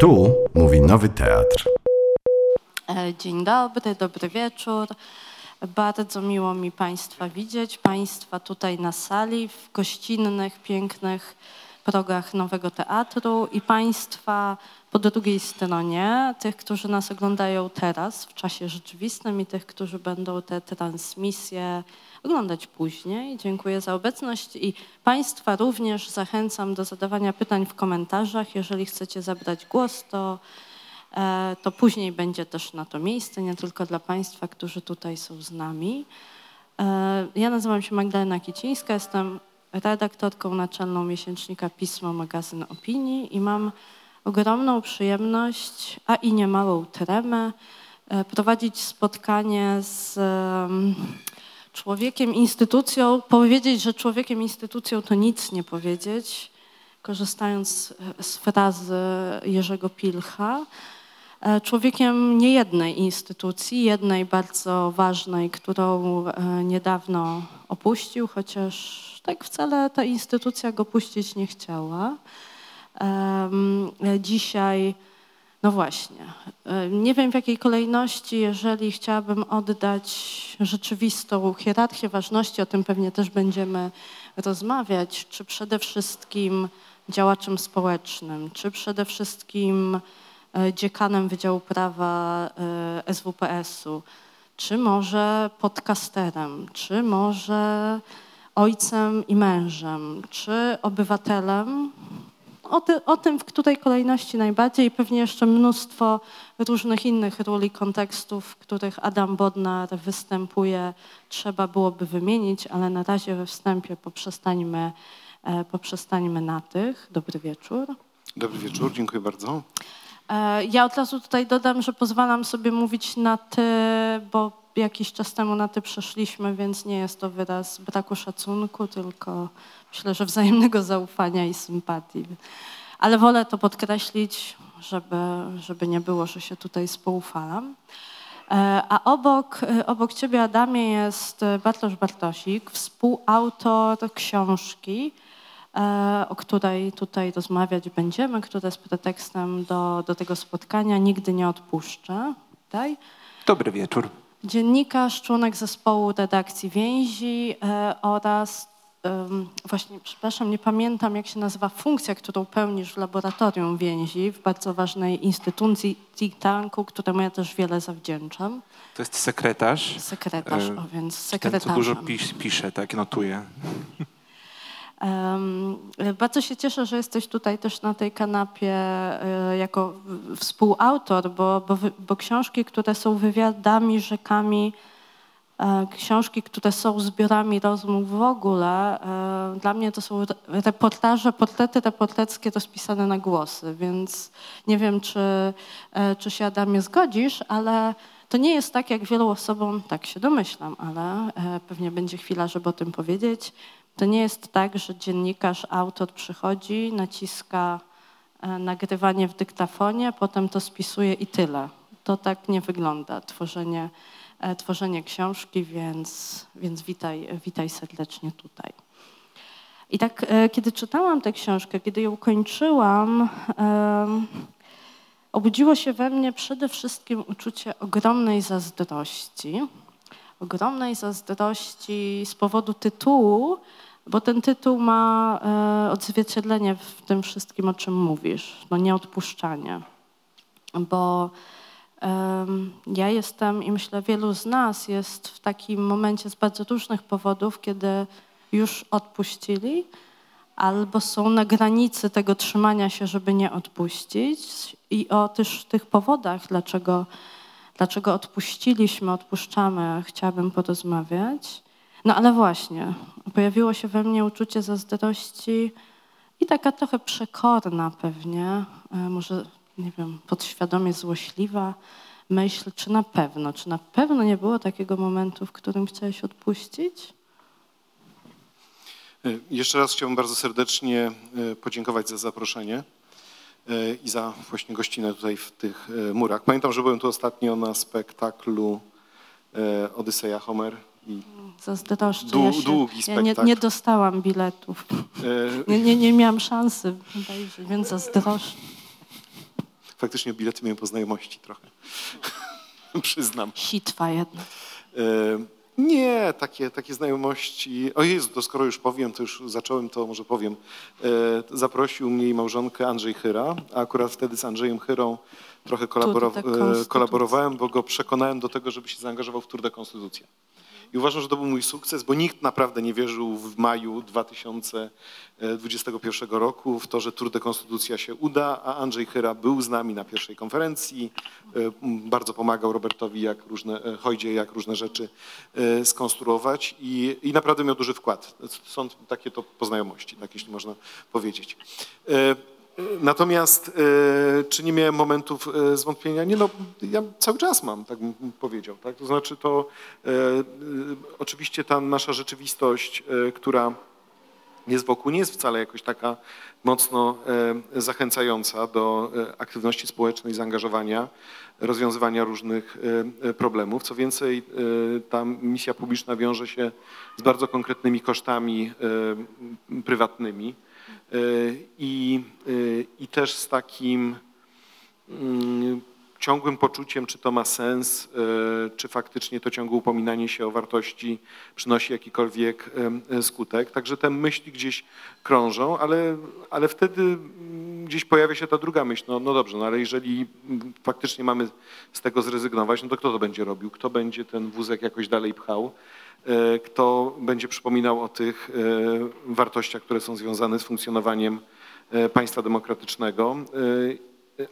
Tu mówi Nowy Teatr. Dzień dobry, dobry wieczór. Bardzo miło mi Państwa widzieć, Państwa tutaj na sali, w gościnnych, pięknych progach Nowego Teatru i Państwa po drugiej stronie, tych, którzy nas oglądają teraz w czasie rzeczywistym i tych, którzy będą te transmisje oglądać później. Dziękuję za obecność i Państwa również zachęcam do zadawania pytań w komentarzach. Jeżeli chcecie zabrać głos, to później będzie też na to miejsce, nie tylko dla Państwa, którzy tutaj są z nami. Ja nazywam się Magdalena Kicińska, jestem redaktorką naczelną miesięcznika Pismo Magazyn Opinii i mam ogromną przyjemność, a i niemałą tremę, prowadzić spotkanie z człowiekiem, instytucją. Powiedzieć, że człowiekiem, instytucją to nic nie powiedzieć, korzystając z frazy Jerzego Pilcha. Człowiekiem nie jednej instytucji, jednej bardzo ważnej, którą niedawno opuścił, chociaż tak wcale ta instytucja go puścić nie chciała. Dzisiaj, no właśnie, nie wiem w jakiej kolejności, jeżeli chciałabym oddać rzeczywistą hierarchię ważności, o tym pewnie też będziemy rozmawiać, czy przede wszystkim działaczem społecznym, czy przede wszystkim dziekanem Wydziału Prawa SWPS-u, czy może podcasterem, czy może ojcem i mężem, czy obywatelem, o tym w której kolejności najbardziej, pewnie jeszcze mnóstwo różnych innych ról i kontekstów, w których Adam Bodnar występuje, trzeba byłoby wymienić, ale na razie we wstępie poprzestańmy na tych. Dobry wieczór. Dobry wieczór, dziękuję bardzo. Ja od razu tutaj dodam, że pozwalam sobie mówić na ty, bo jakiś czas temu na ty przeszliśmy, więc nie jest to wyraz braku szacunku, tylko myślę, że wzajemnego zaufania i sympatii. Ale wolę to podkreślić, żeby nie było, że się tutaj spoufalam. A obok ciebie, Adamie, jest Bartosz Bartosik, współautor książki, o której tutaj rozmawiać będziemy, która jest pretekstem do tego spotkania. Nigdy nie odpuszczę. Daj. Dobry wieczór. Dziennikarz, członek zespołu redakcji Więzi oraz właśnie, przepraszam, nie pamiętam jak się nazywa funkcja, którą pełnisz w laboratorium Więzi, w bardzo ważnej instytucji, think tanku, któremu ja też wiele zawdzięczam. To jest sekretarz. Sekretarz, więc sekretarzem. Ten, co dużo pisze, tak, notuje. Bardzo się cieszę, że jesteś tutaj też na tej kanapie jako współautor, bo książki, które są wywiadami, rzekami, książki, które są zbiorami rozmów w ogóle, dla mnie to są reportaże, portrety reporterskie rozpisane na głosy, więc nie wiem, czy się, Adamie, zgodzisz, ale to nie jest tak, jak wielu osobom, tak się domyślam, ale pewnie będzie chwila, żeby o tym powiedzieć. To nie jest tak, że dziennikarz, autor przychodzi, naciska nagrywanie w dyktafonie, potem to spisuje i tyle. To tak nie wygląda tworzenie książki, więc witaj serdecznie tutaj. I tak, kiedy czytałam tę książkę, kiedy ją kończyłam, obudziło się we mnie przede wszystkim uczucie ogromnej zazdrości z powodu tytułu, bo ten tytuł ma odzwierciedlenie w tym wszystkim, o czym mówisz, no nieodpuszczanie. Bo ja jestem i myślę wielu z nas jest w takim momencie z bardzo różnych powodów, kiedy już odpuścili albo są na granicy tego trzymania się, żeby nie odpuścić, i o tych powodach, dlaczego odpuściliśmy, odpuszczamy, chciałabym porozmawiać. No ale właśnie, pojawiło się we mnie uczucie zazdrości i taka trochę przekorna pewnie, może, nie wiem, podświadomie złośliwa myśl, czy na pewno nie było takiego momentu, w którym chciałeś odpuścić? Jeszcze raz chciałbym bardzo serdecznie podziękować za zaproszenie i za właśnie gościnę tutaj w tych murach. Pamiętam, że byłem tu ostatnio na spektaklu Odyseja Homer. Zazdroszczę. Długi spektakl. Ja nie dostałam biletów. Nie miałam szansy, więc zazdroszczę. faktycznie bilety miałem po znajomości trochę, przyznam. Sitwa jedna. Nie, takie znajomości. O Jezu, to skoro już powiem, to już zacząłem, to może powiem. Zaprosił mnie i małżonkę Andrzej Chyra, a akurat wtedy z Andrzejem Chyrą trochę kolaborowałem, bo go przekonałem do tego, żeby się zaangażował w Tour de Konstytucji. I uważam, że to był mój sukces, bo nikt naprawdę nie wierzył w maju 2021 roku w to, że Tour de Konstytucja się uda, a Andrzej Chyra był z nami na pierwszej konferencji, bardzo pomagał Robertowi, jak różne rzeczy skonstruować i naprawdę miał duży wkład. Są takie to poznajomości, tak jeśli można powiedzieć. Natomiast czy nie miałem momentów zwątpienia? Nie, no ja cały czas mam, tak bym powiedział. Tak? To znaczy to oczywiście ta nasza rzeczywistość, która jest wokół, nie jest wcale jakoś taka mocno zachęcająca do aktywności społecznej, zaangażowania, rozwiązywania różnych problemów. Co więcej, ta misja publiczna wiąże się z bardzo konkretnymi kosztami prywatnymi. I też z takim ciągłym poczuciem, czy to ma sens, czy faktycznie to ciągłe upominanie się o wartości przynosi jakikolwiek skutek. Także te myśli gdzieś krążą, ale wtedy gdzieś pojawia się ta druga myśl. No dobrze, no ale jeżeli faktycznie mamy z tego zrezygnować, no to kto to będzie robił? Kto będzie ten wózek jakoś dalej pchał? Kto będzie przypominał o tych wartościach, które są związane z funkcjonowaniem państwa demokratycznego.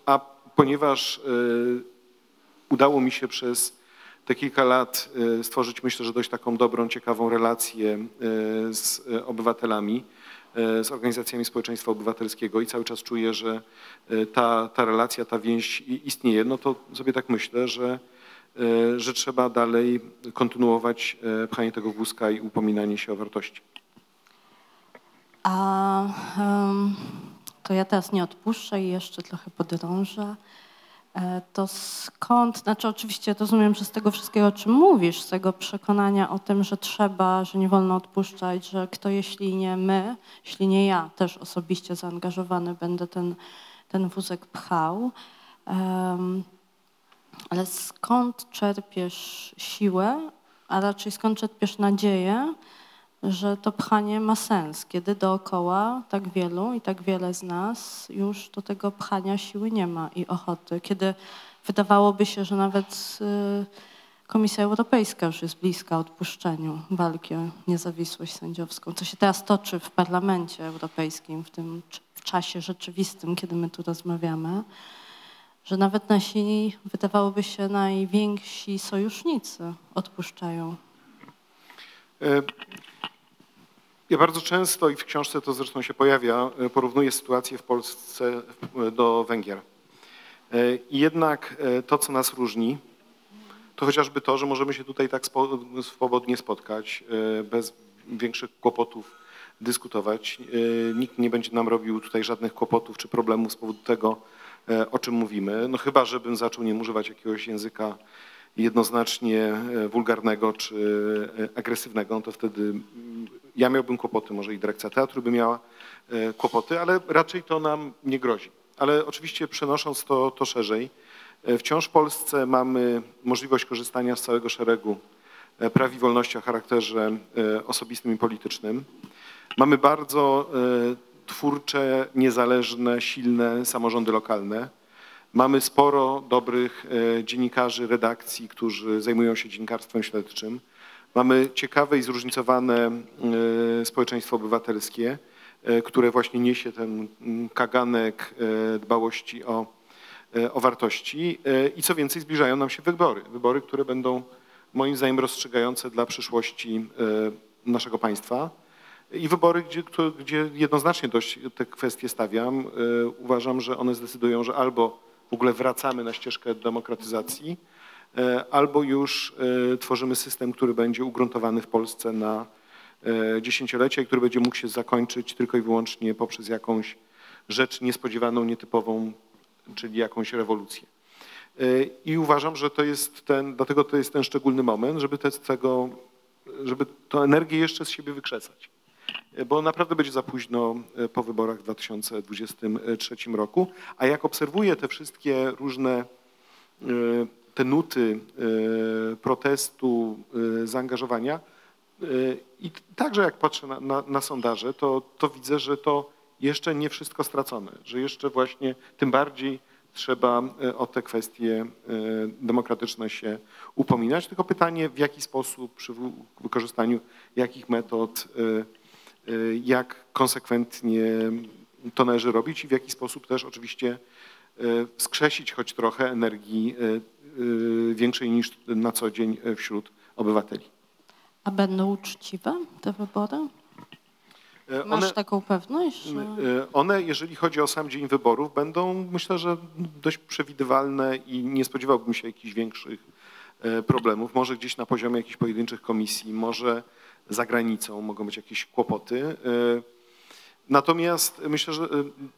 A ponieważ udało mi się przez te kilka lat stworzyć, myślę, że dość taką dobrą, ciekawą relację z obywatelami, z organizacjami społeczeństwa obywatelskiego i cały czas czuję, że ta relacja, ta więź istnieje, no to sobie tak myślę, że trzeba dalej kontynuować pchanie tego wózka i upominanie się o wartości. To ja teraz nie odpuszczę i jeszcze trochę podrążę. To skąd, znaczy oczywiście rozumiem, że z tego wszystkiego, o czym mówisz, z tego przekonania o tym, że trzeba, że nie wolno odpuszczać, że kto jeśli nie my, jeśli nie ja też osobiście zaangażowany będę ten wózek pchał. Ale skąd czerpiesz siłę, a raczej skąd czerpiesz nadzieję, że to pchanie ma sens, kiedy dookoła tak wielu i tak wiele z nas już do tego pchania siły nie ma i ochoty, kiedy wydawałoby się, że nawet Komisja Europejska już jest bliska odpuszczeniu walki o niezawisłość sędziowską, co się teraz toczy w Parlamencie Europejskim w tym czasie rzeczywistym, kiedy my tu rozmawiamy, że nawet nasi, wydawałoby się, najwięksi sojusznicy odpuszczają. Ja bardzo często i w książce to zresztą się pojawia, porównuję sytuację w Polsce do Węgier. I jednak to, co nas różni, to chociażby to, że możemy się tutaj tak swobodnie spotkać, bez większych kłopotów dyskutować. Nikt nie będzie nam robił tutaj żadnych kłopotów czy problemów z powodu tego, o czym mówimy, no chyba żebym zaczął nie używać jakiegoś języka jednoznacznie wulgarnego czy agresywnego, no to wtedy ja miałbym kłopoty, może i dyrekcja teatru by miała kłopoty, ale raczej to nam nie grozi. Ale oczywiście przenosząc to szerzej, wciąż w Polsce mamy możliwość korzystania z całego szeregu praw i wolności o charakterze osobistym i politycznym. Mamy bardzo twórcze, niezależne, silne samorządy lokalne. Mamy sporo dobrych dziennikarzy, redakcji, którzy zajmują się dziennikarstwem śledczym. Mamy ciekawe i zróżnicowane społeczeństwo obywatelskie, które właśnie niesie ten kaganek dbałości o wartości i co więcej zbliżają nam się wybory, które będą moim zdaniem rozstrzygające dla przyszłości naszego państwa. I wybory, gdzie jednoznacznie dość te kwestie stawiam, uważam, że one zdecydują, że albo w ogóle wracamy na ścieżkę demokratyzacji, albo już tworzymy system, który będzie ugruntowany w Polsce na dziesięciolecia i który będzie mógł się zakończyć tylko i wyłącznie poprzez jakąś rzecz niespodziewaną, nietypową, czyli jakąś rewolucję. I uważam, że to jest dlatego to jest ten szczególny moment, żeby tę energię jeszcze z siebie wykrzesać. bo naprawdę będzie za późno po wyborach w 2023 roku. A jak obserwuję te wszystkie różne te nuty protestu, zaangażowania i także jak patrzę na sondaże, to widzę, że to jeszcze nie wszystko stracone, że jeszcze właśnie tym bardziej trzeba o te kwestie demokratyczne się upominać. Tylko pytanie, w jaki sposób, przy wykorzystaniu jakich metod, jak konsekwentnie to należy robić i w jaki sposób też oczywiście wskrzesić choć trochę energii większej niż na co dzień wśród obywateli. A będą uczciwe te wybory? Masz taką pewność? One, jeżeli chodzi o sam dzień wyborów, będą, myślę, że dość przewidywalne i nie spodziewałbym się jakichś większych problemów. Może gdzieś na poziomie jakichś pojedynczych komisji, może za granicą mogą być jakieś kłopoty. Natomiast myślę, że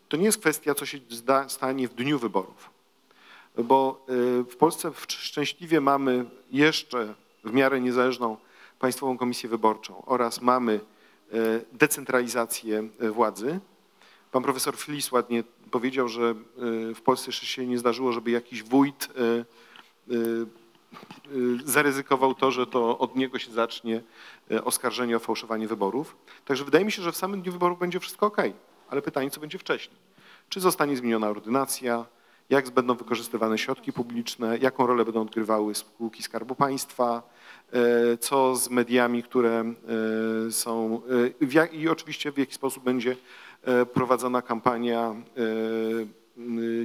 to nie jest kwestia, co się stanie w dniu wyborów, bo w Polsce szczęśliwie mamy jeszcze w miarę niezależną Państwową Komisję Wyborczą oraz mamy decentralizację władzy. Pan profesor Flis ładnie powiedział, że w Polsce jeszcze się nie zdarzyło, żeby jakiś wójt zaryzykował to, że to od niego się zacznie oskarżenie o fałszowanie wyborów. Także wydaje mi się, że w samym dniu wyborów będzie wszystko okej, ale pytanie, co będzie wcześniej. Czy zostanie zmieniona ordynacja, jak będą wykorzystywane środki publiczne, jaką rolę będą odgrywały spółki Skarbu Państwa, co z mediami, które są i oczywiście w jaki sposób będzie prowadzona kampania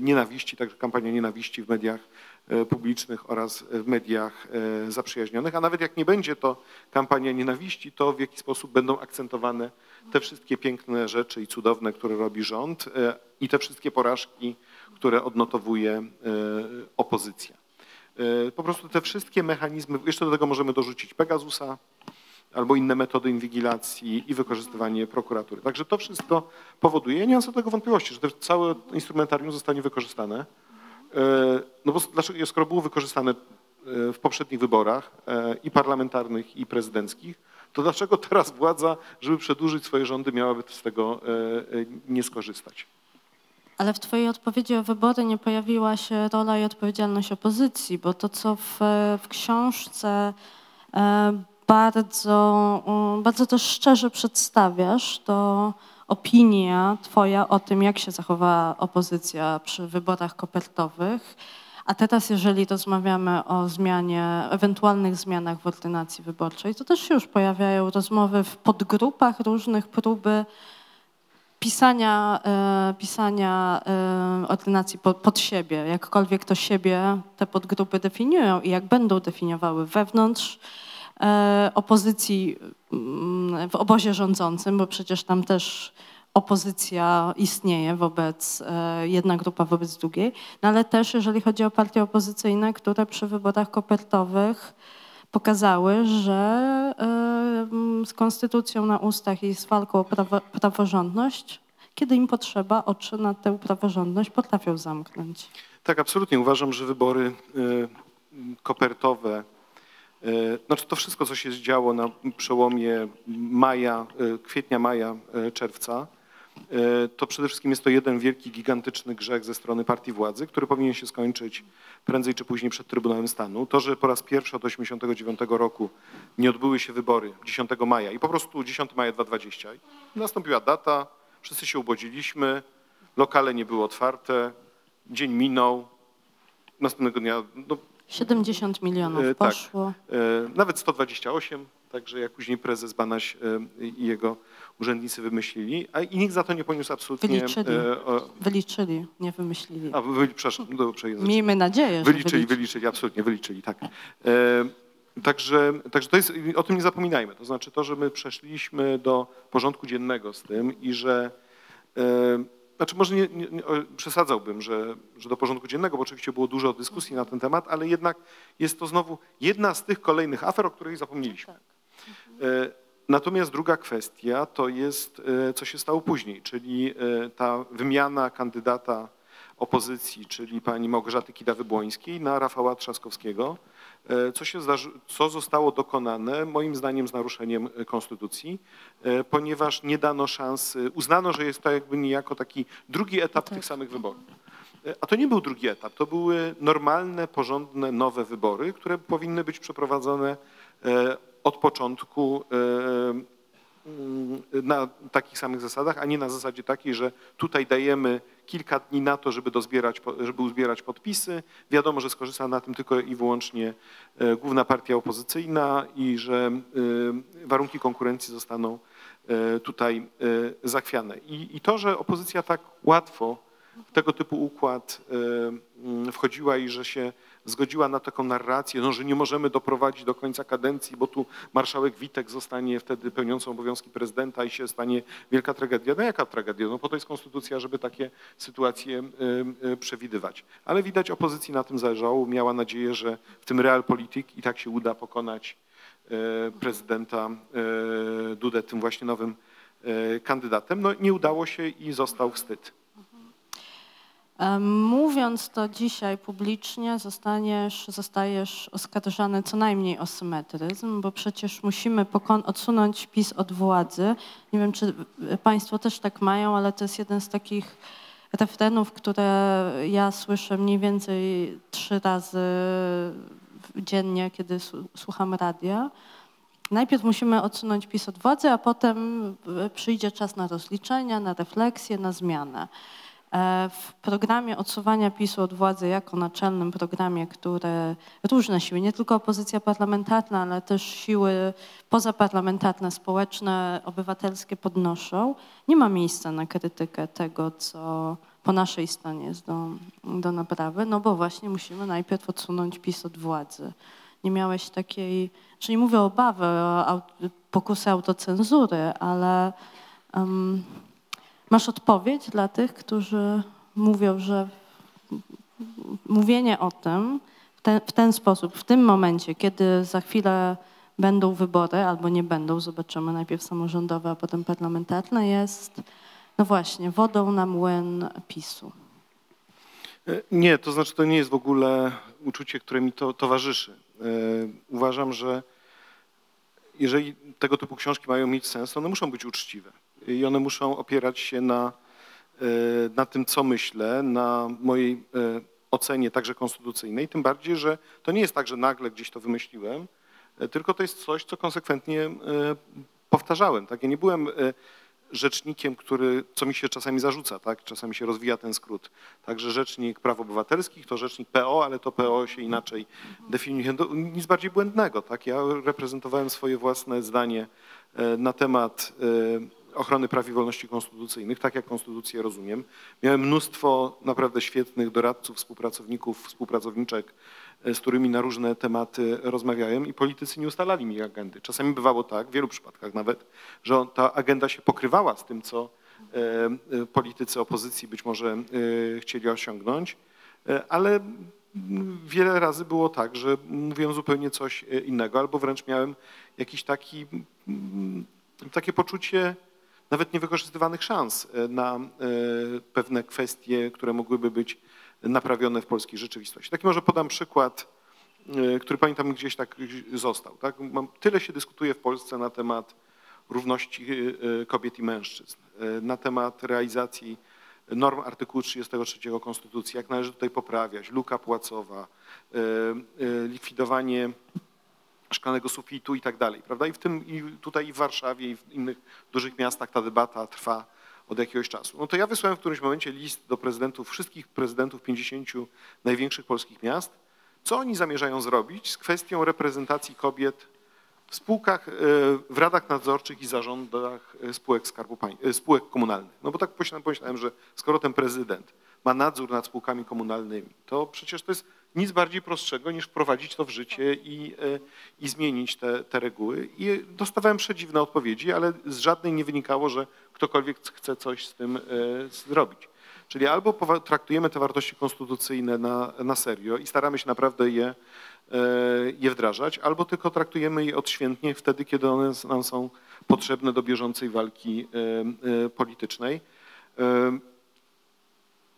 nienawiści, także kampania nienawiści w mediach publicznych oraz w mediach zaprzyjaźnionych, a nawet jak nie będzie to kampania nienawiści, to w jaki sposób będą akcentowane te wszystkie piękne rzeczy i cudowne, które robi rząd i te wszystkie porażki, które odnotowuje opozycja. Po prostu te wszystkie mechanizmy, jeszcze do tego możemy dorzucić Pegasusa albo inne metody inwigilacji i wykorzystywanie prokuratury. Także to wszystko powoduje, ja nie mam co do tego wątpliwości, że to całe instrumentarium zostanie wykorzystane. No bo dlaczego, skoro było wykorzystane w poprzednich wyborach i parlamentarnych, i prezydenckich, to dlaczego teraz władza, żeby przedłużyć swoje rządy, miałaby z tego nie skorzystać? Ale w twojej odpowiedzi o wybory nie pojawiła się rola i odpowiedzialność opozycji, bo to, co w książce bardzo też szczerze przedstawiasz, to opinia twoja o tym, jak się zachowała opozycja przy wyborach kopertowych. A teraz, jeżeli rozmawiamy o zmianie, ewentualnych zmianach w ordynacji wyborczej, to też się już pojawiają rozmowy w podgrupach różnych próby pisania ordynacji pod siebie, jakkolwiek to siebie te podgrupy definiują i jak będą definiowały wewnątrz opozycji w obozie rządzącym, bo przecież tam też opozycja istnieje wobec, jedna grupa wobec drugiej, no ale też jeżeli chodzi o partie opozycyjne, które przy wyborach kopertowych pokazały, że z konstytucją na ustach i z walką o praworządność, kiedy im potrzeba, oczy na tę praworządność potrafią zamknąć. Tak, absolutnie. Uważam, że wybory kopertowe, znaczy to wszystko, co się działo na przełomie kwietnia, maja, czerwca, to przede wszystkim jest to jeden wielki, gigantyczny grzech ze strony partii władzy, który powinien się skończyć prędzej czy później przed Trybunałem Stanu. To, że po raz pierwszy od 1989 roku nie odbyły się wybory 10 maja i po prostu 10 maja 2020 nastąpiła data, wszyscy się ubodziliśmy, lokale nie były otwarte, dzień minął, następnego dnia... 70 milionów poszło. Tak, nawet 128, także jak później prezes Banaś i jego urzędnicy wymyślili, a i nikt za to nie poniósł absolutnie... Wyliczyli, nie wymyślili. Przepraszam, miejmy nadzieję, że wyliczyli, absolutnie wyliczyli, tak. Także to jest, o tym nie zapominajmy, to znaczy to, że my przeszliśmy do porządku dziennego z tym i że... Znaczy może nie przesadzałbym, że do porządku dziennego, bo oczywiście było dużo dyskusji na ten temat, ale jednak jest to znowu jedna z tych kolejnych afer, o których zapomnieliśmy. Natomiast druga kwestia to jest, co się stało później, czyli ta wymiana kandydata opozycji, czyli pani Małgorzaty Kidawy-Błońskiej na Rafała Trzaskowskiego, co zostało dokonane moim zdaniem z naruszeniem konstytucji, ponieważ nie dano szansy, uznano, że jest to jakby niejako taki drugi etap tych samych wyborów. A to nie był drugi etap, to były normalne, porządne, nowe wybory, które powinny być przeprowadzone od początku na takich samych zasadach, a nie na zasadzie takiej, że tutaj dajemy kilka dni na to, żeby uzbierać podpisy. Wiadomo, że skorzysta na tym tylko i wyłącznie główna partia opozycyjna i że warunki konkurencji zostaną tutaj zachwiane. I to, że opozycja tak łatwo w tego typu układ wchodziła i że się zgodziła na taką narrację, no, że nie możemy doprowadzić do końca kadencji, bo tu marszałek Witek zostanie wtedy pełniącą obowiązki prezydenta i się stanie wielka tragedia. No jaka tragedia? No po to jest konstytucja, żeby takie sytuacje przewidywać. Ale widać opozycji na tym zależało, miała nadzieję, że w tym realpolitik i tak się uda pokonać prezydenta Dudę tym właśnie nowym kandydatem. No nie udało się i został wstyd. Mówiąc to dzisiaj publicznie, zostajesz oskarżany co najmniej o symetryzm, bo przecież musimy odsunąć PiS od władzy. Nie wiem, czy państwo też tak mają, ale to jest jeden z takich refrenów, które ja słyszę mniej więcej 3 razy dziennie, kiedy słucham radia. Najpierw musimy odsunąć PiS od władzy, a potem przyjdzie czas na rozliczenia, na refleksję, na zmianę. W programie odsuwania PiS-u od władzy jako naczelnym programie, które różne siły, nie tylko opozycja parlamentarna, ale też siły pozaparlamentarne, społeczne, obywatelskie podnoszą, nie ma miejsca na krytykę tego, co po naszej stronie jest do naprawy, no bo właśnie musimy najpierw odsunąć PiS od władzy. Nie miałeś takiej, czyli nie mówię o obawy, o pokusy autocenzury, ale... Masz odpowiedź dla tych, którzy mówią, że mówienie o tym w ten sposób, w tym momencie, kiedy za chwilę będą wybory albo nie będą, zobaczymy, najpierw samorządowe, a potem parlamentarne, jest no właśnie wodą na młyn PiS-u. Nie, to znaczy to nie jest w ogóle uczucie, które mi to towarzyszy. Uważam, że jeżeli tego typu książki mają mieć sens, to one muszą być uczciwe. I one muszą opierać się na tym, co myślę, na mojej ocenie także konstytucyjnej. Tym bardziej, że to nie jest tak, że nagle gdzieś to wymyśliłem, tylko to jest coś, co konsekwentnie powtarzałem. Tak? Ja nie byłem rzecznikiem, który, co mi się czasami zarzuca, tak? Czasami się rozwija ten skrót. Także rzecznik praw obywatelskich to rzecznik PO, ale to PO się inaczej definiuje. Nic bardziej błędnego. Tak? Ja reprezentowałem swoje własne zdanie na temat ochrony praw i wolności konstytucyjnych, tak jak konstytucję rozumiem. Miałem mnóstwo naprawdę świetnych doradców, współpracowników, współpracowniczek, z którymi na różne tematy rozmawiałem i politycy nie ustalali mi agendy. Czasami bywało tak, w wielu przypadkach nawet, że ta agenda się pokrywała z tym, co politycy opozycji być może chcieli osiągnąć, ale wiele razy było tak, że mówiłem zupełnie coś innego albo wręcz miałem jakiś takie poczucie nawet niewykorzystywanych szans na pewne kwestie, które mogłyby być naprawione w polskiej rzeczywistości. Taki może podam przykład, który pamiętam gdzieś tak został. Tak? Tyle się dyskutuje w Polsce na temat równości kobiet i mężczyzn, na temat realizacji norm artykułu 33 Konstytucji, jak należy tutaj poprawiać, luka płacowa, likwidowanie szklanego sufitu i tak dalej, prawda? I tutaj w Warszawie i w innych dużych miastach ta debata trwa od jakiegoś czasu. No to ja wysłałem w którymś momencie list do prezydentów, wszystkich prezydentów 50 największych polskich miast, co oni zamierzają zrobić z kwestią reprezentacji kobiet w spółkach, w radach nadzorczych i zarządach spółek spółek komunalnych. No bo tak pomyślałem, że skoro ten prezydent ma nadzór nad spółkami komunalnymi, to przecież to jest nic bardziej prostszego niż wprowadzić to w życie i zmienić te reguły. I dostawałem przedziwne odpowiedzi, ale z żadnej nie wynikało, że ktokolwiek chce coś z tym zrobić. Czyli albo traktujemy te wartości konstytucyjne na serio i staramy się naprawdę je wdrażać, albo tylko traktujemy je odświętnie wtedy, kiedy one nam są potrzebne do bieżącej walki politycznej.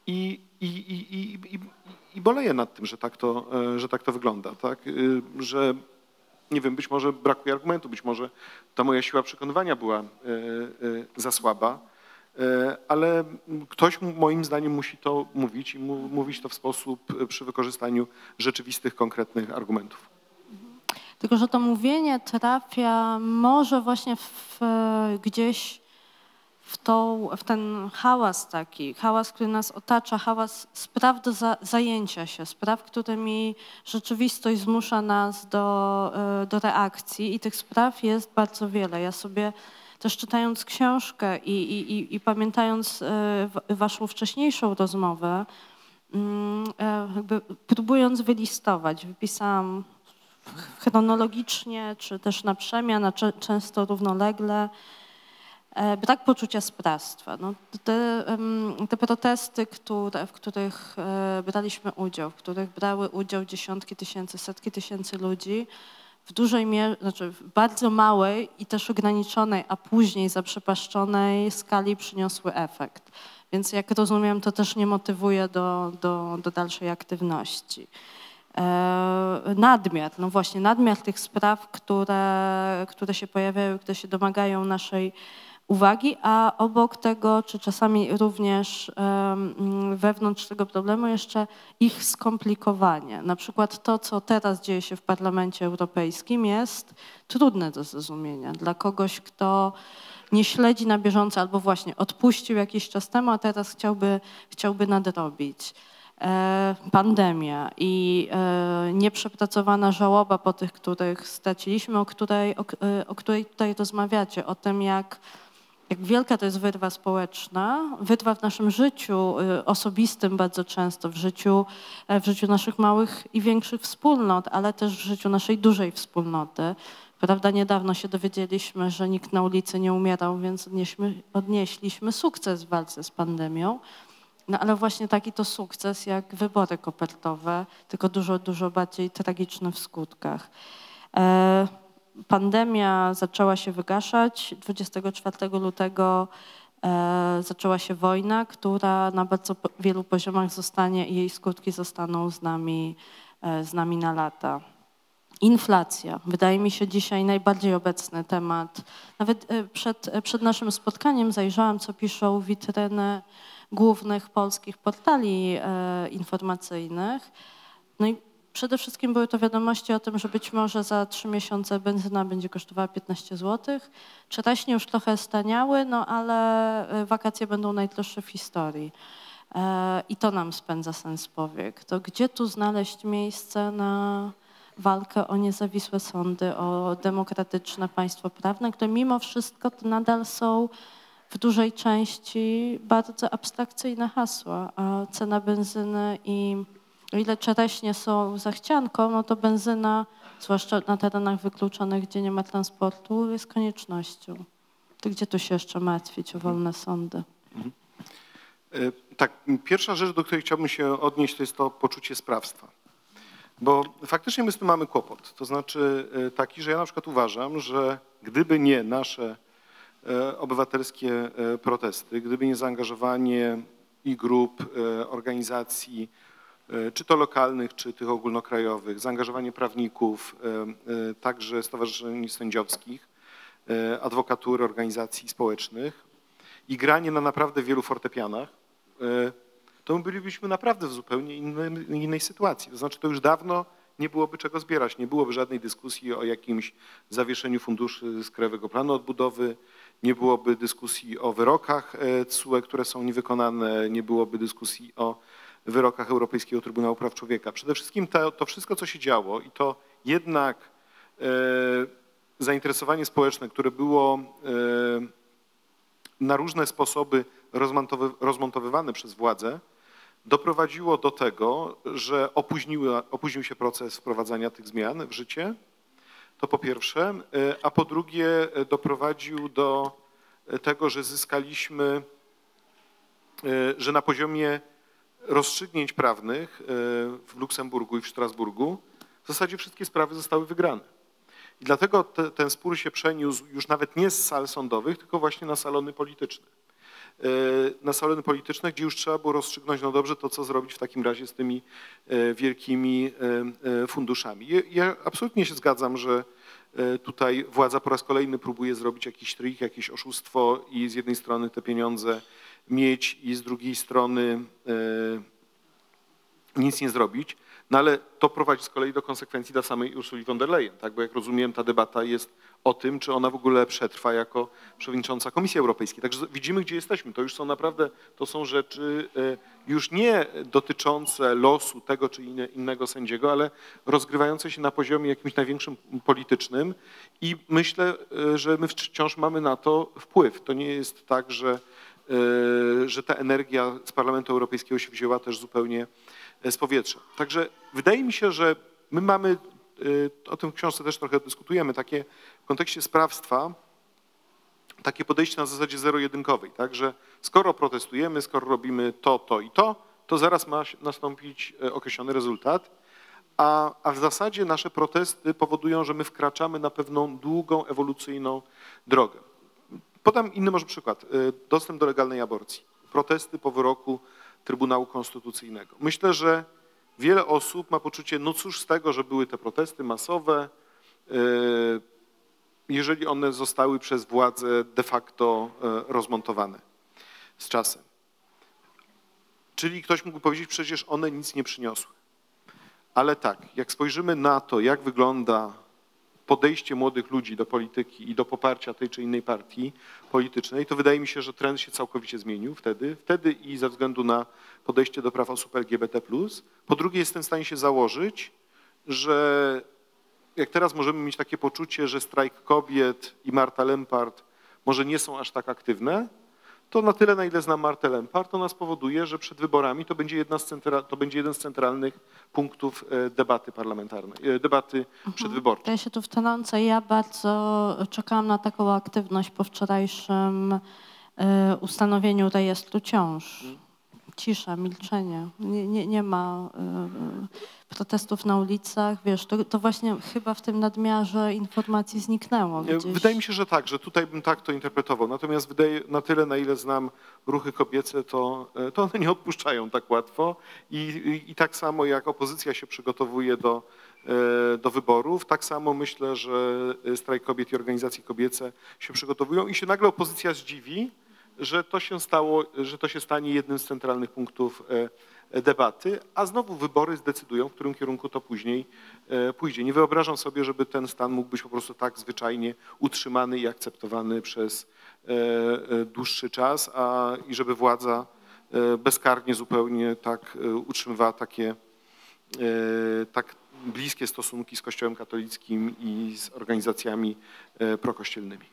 I i boleję nad tym, że tak to wygląda, tak? Że nie wiem, być może brakuje argumentu, być może ta moja siła przekonywania była za słaba, ale ktoś moim zdaniem musi to mówić i mówić to w sposób przy wykorzystaniu rzeczywistych, konkretnych argumentów. Tylko że to mówienie trafia może właśnie gdzieś w ten hałas taki, hałas, który nas otacza, hałas spraw do zajęcia się, spraw, którymi rzeczywistość zmusza nas do reakcji i tych spraw jest bardzo wiele. Ja sobie też czytając książkę i pamiętając waszą wcześniejszą rozmowę, jakby próbując wylistować, wypisałam chronologicznie, czy też na przemian, a często równolegle, brak poczucia sprawstwa. No, te protesty, w których braliśmy udział, w których brały udział dziesiątki tysięcy, setki tysięcy ludzi, w dużej mierze, znaczy w bardzo małej i też ograniczonej, a później zaprzepaszczonej skali przyniosły efekt. Więc jak rozumiem, to też nie motywuje do dalszej aktywności. Nadmiar, no właśnie nadmiar tych spraw, które się pojawiają, które się domagają naszej uwagi, a obok tego, czy czasami również wewnątrz tego problemu jeszcze ich skomplikowanie. Na przykład to, co teraz dzieje się w Parlamencie Europejskim, jest trudne do zrozumienia dla kogoś, kto nie śledzi na bieżąco albo właśnie odpuścił jakiś czas temu, a teraz chciałby nadrobić. Pandemia i nieprzepracowana żałoba po tych, których straciliśmy, o której tutaj rozmawiacie, o tym jak wielka to jest wyrwa społeczna, wyrwa w naszym życiu osobistym bardzo często, w życiu naszych małych i większych wspólnot, ale też w życiu naszej dużej wspólnoty. Prawda, niedawno się dowiedzieliśmy, że nikt na ulicy nie umierał, więc odnieśliśmy sukces w walce z pandemią. No ale właśnie taki to sukces jak wybory kopertowe, tylko dużo, dużo bardziej tragiczny w skutkach. Pandemia zaczęła się wygaszać, 24 lutego zaczęła się wojna, która na bardzo wielu poziomach zostanie i jej skutki zostaną z nami na lata. Inflacja. Wydaje mi się dzisiaj najbardziej obecny temat. Nawet przed naszym spotkaniem zajrzałam, co piszą witryny głównych polskich portali informacyjnych. No i przede wszystkim były to wiadomości o tym, że być może za 3 miesiące benzyna będzie kosztowała 15 zł. Czereśnie już trochę staniały, no ale wakacje będą najdroższe w historii. I to nam spędza sen z powiek. To gdzie tu znaleźć miejsce na walkę o niezawisłe sądy, o demokratyczne państwo prawne, które mimo wszystko to nadal są w dużej części bardzo abstrakcyjne hasła, a cena benzyny i o ile czereśnie są zachcianką, no to benzyna, zwłaszcza na terenach wykluczonych, gdzie nie ma transportu, jest koniecznością. To gdzie tu się jeszcze martwić o wolne sądy? Tak, pierwsza rzecz, do której chciałbym się odnieść, to jest to poczucie sprawstwa. Bo faktycznie my z tym mamy kłopot. To znaczy taki, że ja na przykład uważam, że gdyby nie nasze obywatelskie protesty, gdyby nie zaangażowanie i grup, organizacji, czy to lokalnych, czy tych ogólnokrajowych, zaangażowanie prawników, także stowarzyszeń sędziowskich, adwokatury, organizacji społecznych i granie na naprawdę wielu fortepianach, to my bylibyśmy naprawdę w zupełnie innej sytuacji. To znaczy to już dawno nie byłoby czego zbierać, nie byłoby żadnej dyskusji o jakimś zawieszeniu funduszy z Krajowego Planu Odbudowy, nie byłoby dyskusji o wyrokach TSUE, które są niewykonane, nie byłoby dyskusji o wyrokach Europejskiego Trybunału Praw Człowieka. Przede wszystkim to wszystko, co się działo i to jednak zainteresowanie społeczne, które było na różne sposoby rozmontowywane przez władzę, doprowadziło do tego, że opóźnił się proces wprowadzania tych zmian w życie, to po pierwsze, a po drugie doprowadził do tego, że zyskaliśmy, że na poziomie rozstrzygnięć prawnych w Luksemburgu i w Strasburgu w zasadzie wszystkie sprawy zostały wygrane. I dlatego ten spór się przeniósł już nawet nie z sal sądowych, tylko właśnie na salony polityczne. na salony polityczne, gdzie już trzeba było rozstrzygnąć, no dobrze, to co zrobić w takim razie z tymi wielkimi funduszami. Ja absolutnie się zgadzam, że tutaj władza po raz kolejny próbuje zrobić jakiś trik, jakieś oszustwo i z jednej strony te pieniądze mieć i z drugiej strony nic nie zrobić, no ale to prowadzi z kolei do konsekwencji dla samej Ursuli von der Leyen, tak? Bo jak rozumiem, ta debata jest o tym, czy ona w ogóle przetrwa jako przewodnicząca Komisji Europejskiej. Także widzimy, gdzie jesteśmy. To już są naprawdę, to są rzeczy już nie dotyczące losu tego czy innego sędziego, ale rozgrywające się na poziomie jakimś największym politycznym i myślę, że my wciąż mamy na to wpływ. To nie jest tak, że ta energia z Parlamentu Europejskiego się wzięła też zupełnie z powietrza. Także wydaje mi się, że my mamy, o tym w książce też trochę dyskutujemy, takie w kontekście sprawstwa, takie podejście na zasadzie zero-jedynkowej, tak, że skoro protestujemy, skoro robimy to, to i to, to zaraz ma nastąpić określony rezultat, a w zasadzie nasze protesty powodują, że my wkraczamy na pewną długą, ewolucyjną drogę. Podam inny może przykład, dostęp do legalnej aborcji, protesty po wyroku Trybunału Konstytucyjnego. Myślę, że wiele osób ma poczucie, no cóż z tego, że były te protesty masowe, jeżeli one zostały przez władze de facto rozmontowane z czasem. Czyli ktoś mógł powiedzieć, przecież one nic nie przyniosły. Ale tak, jak spojrzymy na to, jak wygląda podejście młodych ludzi do polityki i do poparcia tej czy innej partii politycznej, to wydaje mi się, że trend się całkowicie zmienił wtedy i ze względu na podejście do praw osób LGBT+. Po drugie, jestem w stanie się założyć, że jak teraz możemy mieć takie poczucie, że Strajk Kobiet i Marta Lempart może nie są aż tak aktywne, to na tyle, na ile znam Martę Lempart, to nas powoduje, że przed wyborami to będzie, jeden z centralnych punktów debaty parlamentarnej, debaty przedwyborczej. Ja się tu wtrącę. Ja bardzo czekałam na taką aktywność po wczorajszym ustanowieniu rejestru ciąż. Cisza, milczenie. Nie ma protestów na ulicach. Wiesz, to właśnie chyba w tym nadmiarze informacji zniknęło gdzieś. Wydaje mi się, że tak, że tutaj bym tak to interpretował. Natomiast na tyle, na ile znam ruchy kobiece, to one nie odpuszczają tak łatwo. I tak samo jak opozycja się przygotowuje do wyborów, tak samo myślę, że Strajk Kobiet i organizacje kobiece się przygotowują i się nagle opozycja zdziwi, że to się stanie jednym z centralnych punktów debaty, a znowu wybory zdecydują, w którym kierunku to później pójdzie. Nie wyobrażam sobie, żeby ten stan mógł być po prostu tak zwyczajnie utrzymany i akceptowany przez dłuższy czas, i żeby władza bezkarnie zupełnie tak utrzymywała tak bliskie stosunki z Kościołem katolickim i z organizacjami prokościelnymi.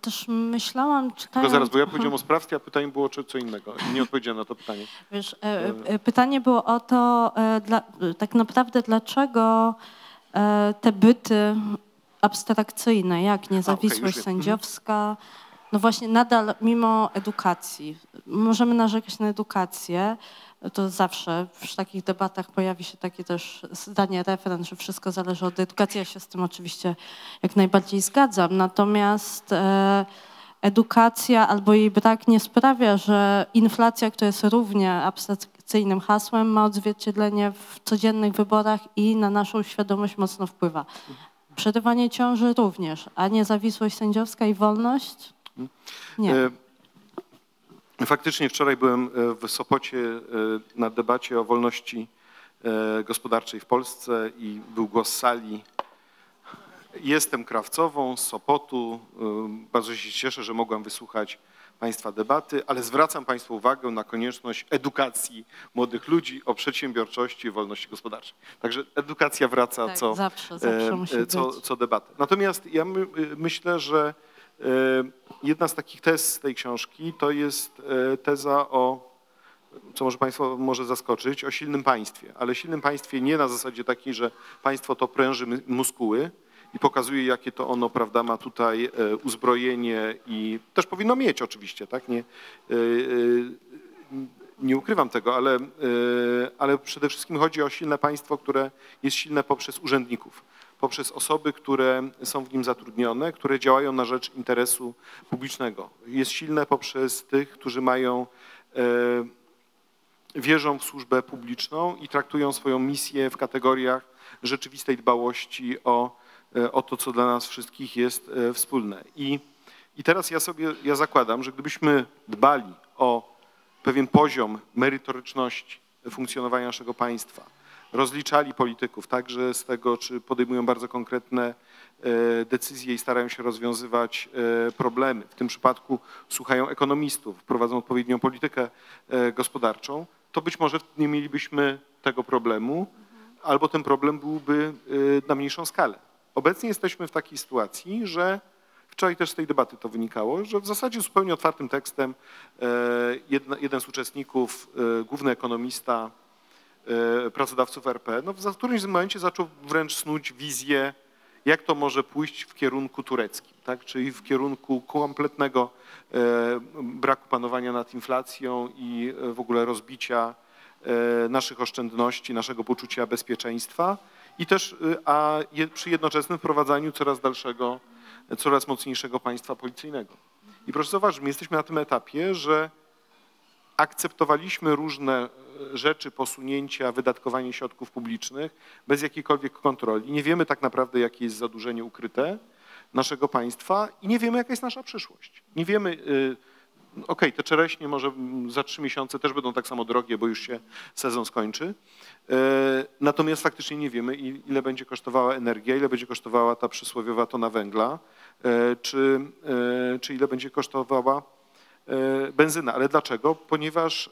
Też myślałam, czytając... Zaraz, bo ja powiedziałam o sprawstwie, a pytanie było co innego. Nie odpowiedziałam na to pytanie. Wiesz, pytanie było o to, tak naprawdę dlaczego te byty abstrakcyjne, jak niezawisłość sędziowska, no właśnie nadal mimo edukacji, możemy narzekać na edukację, to zawsze w takich debatach pojawi się takie też zdanie, referent, że wszystko zależy od edukacji. Ja się z tym oczywiście jak najbardziej zgadzam. Natomiast edukacja albo jej brak nie sprawia, że inflacja, która jest równie abstrakcyjnym hasłem, ma odzwierciedlenie w codziennych wyborach i na naszą świadomość mocno wpływa. Przerywanie ciąży również, a niezawisłość sędziowska i wolność? Nie. Faktycznie wczoraj byłem w Sopocie na debacie o wolności gospodarczej w Polsce i był głos z sali. Jestem Krawcową z Sopotu, bardzo się cieszę, że mogłam wysłuchać Państwa debaty, ale zwracam Państwu uwagę na konieczność edukacji młodych ludzi o przedsiębiorczości i wolności gospodarczej. Także edukacja wraca tak, zawsze musi co debatę. Natomiast ja myślę, że jedna z takich tez z tej książki to jest teza o, co może Państwo może zaskoczyć, o silnym państwie, ale silnym państwie nie na zasadzie takiej, że państwo to pręży muskuły i pokazuje, jakie to ono, prawda, ma tutaj uzbrojenie i też powinno mieć oczywiście, tak, nie ukrywam tego, ale przede wszystkim chodzi o silne państwo, które jest silne poprzez urzędników. poprzez osoby, które są w nim zatrudnione, które działają na rzecz interesu publicznego. Jest silne poprzez tych, którzy mają, wierzą w służbę publiczną i traktują swoją misję w kategoriach rzeczywistej dbałości o to, co dla nas wszystkich jest wspólne. I teraz ja zakładam, że gdybyśmy dbali o pewien poziom merytoryczności funkcjonowania naszego państwa, rozliczali polityków także z tego, czy podejmują bardzo konkretne decyzje i starają się rozwiązywać problemy. W tym przypadku słuchają ekonomistów, prowadzą odpowiednią politykę gospodarczą, to być może nie mielibyśmy tego problemu, albo ten problem byłby na mniejszą skalę. Obecnie jesteśmy w takiej sytuacji, że wczoraj też z tej debaty to wynikało, że w zasadzie zupełnie otwartym tekstem jeden z uczestników, główny ekonomista pracodawców RP, w którymś momencie zaczął wręcz snuć wizję, jak to może pójść w kierunku tureckim, tak? Czyli w kierunku kompletnego braku panowania nad inflacją i w ogóle rozbicia naszych oszczędności, naszego poczucia bezpieczeństwa i też przy jednoczesnym wprowadzaniu coraz mocniejszego państwa policyjnego. I proszę zauważyć, my jesteśmy na tym etapie, że akceptowaliśmy różne rzeczy, posunięcia, wydatkowanie środków publicznych bez jakiejkolwiek kontroli. Nie wiemy tak naprawdę, jakie jest zadłużenie ukryte naszego państwa i nie wiemy, jaka jest nasza przyszłość. Nie wiemy, okej, te czereśnie może za 3 miesiące też będą tak samo drogie, bo już się sezon skończy. Natomiast faktycznie nie wiemy, ile będzie kosztowała energia, ile będzie kosztowała ta przysłowiowa tona węgla, czy ile będzie kosztowała benzyna. Ale dlaczego? Ponieważ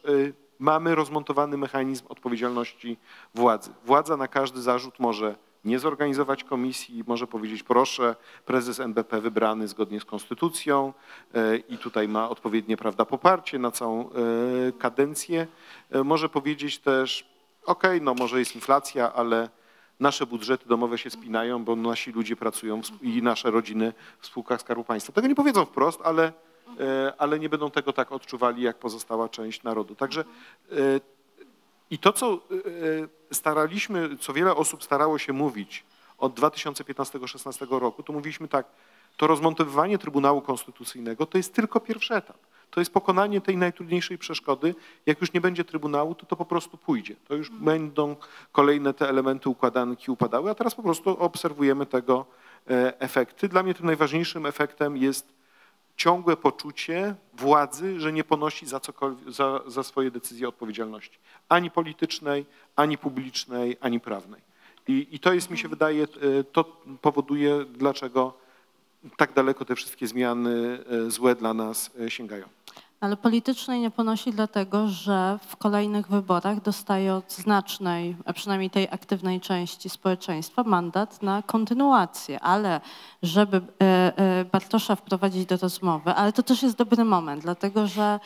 mamy rozmontowany mechanizm odpowiedzialności władzy. Władza na każdy zarzut może nie zorganizować komisji, może powiedzieć: proszę, prezes NBP wybrany zgodnie z konstytucją i tutaj ma odpowiednie, prawda, poparcie na całą kadencję. Może powiedzieć też: okej, może jest inflacja, ale nasze budżety domowe się spinają, bo nasi ludzie pracują i nasze rodziny w spółkach Skarbu Państwa. Tego nie powiedzą wprost, ale nie będą tego tak odczuwali jak pozostała część narodu. Także i to, co wiele osób starało się mówić od 2015-2016 roku, to mówiliśmy tak: to rozmontowywanie Trybunału Konstytucyjnego to jest tylko pierwszy etap. To jest pokonanie tej najtrudniejszej przeszkody. Jak już nie będzie Trybunału, to po prostu pójdzie. To już będą kolejne te elementy układanki upadały, a teraz po prostu obserwujemy tego efekty. Dla mnie tym najważniejszym efektem jest ciągłe poczucie władzy, że nie ponosi za swoje decyzje odpowiedzialności. Ani politycznej, ani publicznej, ani prawnej. I to jest, mi się wydaje, to powoduje, dlaczego tak daleko te wszystkie zmiany złe dla nas sięgają. Ale politycznej nie ponosi dlatego, że w kolejnych wyborach dostaje od znacznej, a przynajmniej tej aktywnej części społeczeństwa, mandat na kontynuację. Ale żeby Bartosza wprowadzić do rozmowy, ale to też jest dobry moment, dlatego że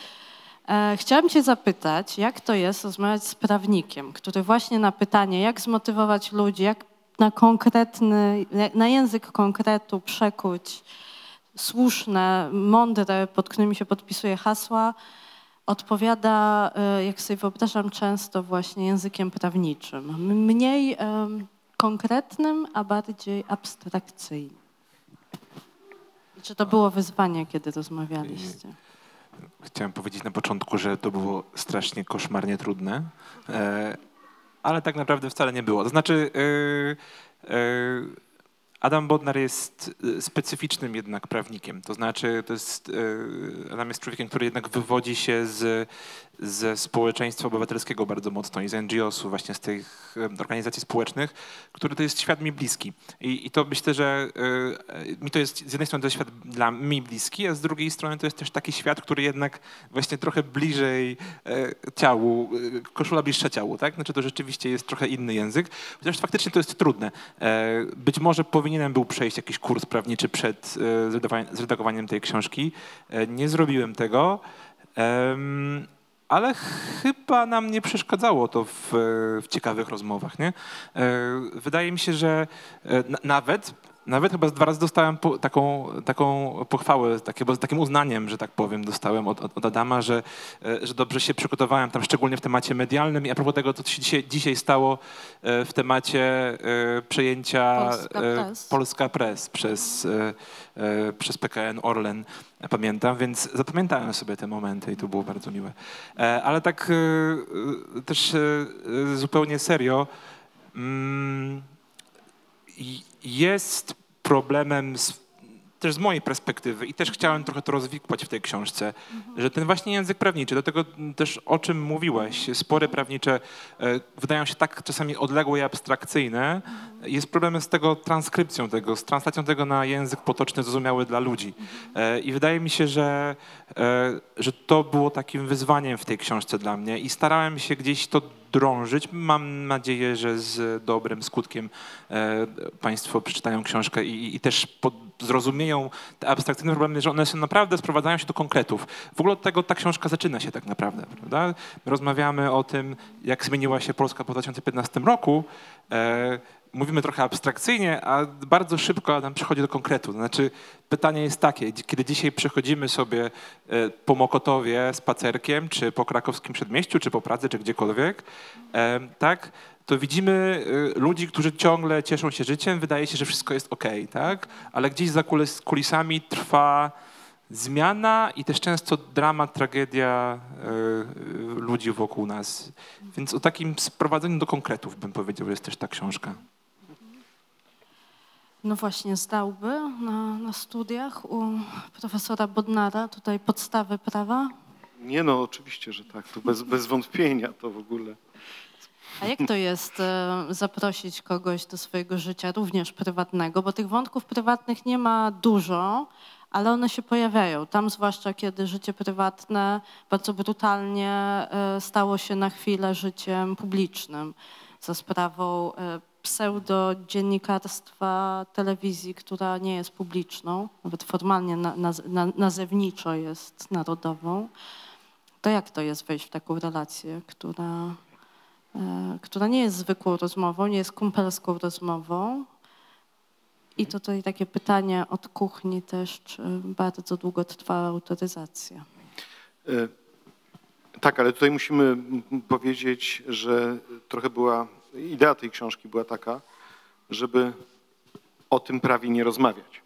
chciałam cię zapytać, jak to jest rozmawiać z prawnikiem, który właśnie na pytanie, jak zmotywować ludzi, jak na język konkretu przekuć słuszne, mądre, pod którymi się podpisuje hasła, odpowiada, jak sobie wyobrażam, często właśnie językiem prawniczym. Mniej konkretnym, a bardziej abstrakcyjnym. I czy to było wyzwanie, kiedy rozmawialiście? Chciałem powiedzieć na początku, że to było strasznie koszmarnie trudne, ale tak naprawdę wcale nie było. To znaczy... Adam Bodnar jest specyficznym jednak prawnikiem, to znaczy Adam jest człowiekiem, który jednak wywodzi się ze społeczeństwa obywatelskiego bardzo mocno i z NGO-sów, właśnie z tych organizacji społecznych, który to jest świat mi bliski. I to myślę, że mi to jest z jednej strony to jest świat dla mi bliski, a z drugiej strony to jest też taki świat, który jednak właśnie trochę bliżej ciału, koszula bliższa ciału, tak? Znaczy to rzeczywiście jest trochę inny język, chociaż faktycznie to jest trudne. Być może powinienem był przejść jakiś kurs prawniczy przed zredagowaniem tej książki. Nie zrobiłem tego, ale chyba nam nie przeszkadzało to w ciekawych rozmowach, nie? Wydaje mi się, że nawet Nawet chyba dwa razy dostałem taką pochwałę, takim uznaniem, że tak powiem, dostałem od Adama, że dobrze się przygotowałem tam, szczególnie w temacie medialnym. I a propos tego, co się dzisiaj stało w temacie przejęcia Polska Press przez PKN Orlen, pamiętam, więc zapamiętałem sobie te momenty i to było bardzo miłe. Ale tak też zupełnie serio, jest problemem też z mojej perspektywy i też chciałem trochę to rozwikłać w tej książce, że ten właśnie język prawniczy, do tego też o czym mówiłeś, spory prawnicze wydają się tak czasami odległe i abstrakcyjne, jest problem z tego transkrypcją tego, z translacją tego na język potoczny, zrozumiały dla ludzi. I wydaje mi się, że to było takim wyzwaniem w tej książce dla mnie i starałem się gdzieś to drążyć. Mam nadzieję, że z dobrym skutkiem Państwo przeczytają książkę i też zrozumieją te abstrakcyjne problemy, że one się naprawdę sprowadzają się do konkretów. W ogóle od tego ta książka zaczyna się tak naprawdę, prawda? My rozmawiamy o tym, jak zmieniła się Polska po 2015 roku. Mówimy trochę abstrakcyjnie, a bardzo szybko nam przychodzi do konkretu. Znaczy pytanie jest takie, kiedy dzisiaj przechodzimy sobie po Mokotowie spacerkiem, czy po krakowskim przedmieściu, czy po Pradze, czy gdziekolwiek, tak, to widzimy ludzi, którzy ciągle cieszą się życiem, wydaje się, że wszystko jest okej, tak? Ale gdzieś za kulisami trwa zmiana i też często dramat, tragedia ludzi wokół nas. Więc o takim sprowadzeniu do konkretów bym powiedział, że jest też ta książka. No właśnie, zdałby na studiach u profesora Bodnara tutaj podstawy prawa? Nie no, oczywiście, że tak, to bez wątpienia to w ogóle. A jak to jest zaprosić kogoś do swojego życia, również prywatnego? Bo tych wątków prywatnych nie ma dużo, ale one się pojawiają. Tam zwłaszcza, kiedy życie prywatne bardzo brutalnie stało się na chwilę życiem publicznym za sprawą pseudodziennikarstwa telewizji, która nie jest publiczną, nawet formalnie nazewniczo jest narodową. To jak to jest wejść w taką relację, która nie jest zwykłą rozmową, nie jest kumpelską rozmową? I tutaj takie pytanie od kuchni też, czy bardzo długo trwa autoryzacja? Tak, ale tutaj musimy powiedzieć, że trochę idea tej książki była taka, żeby o tym prawie nie rozmawiać.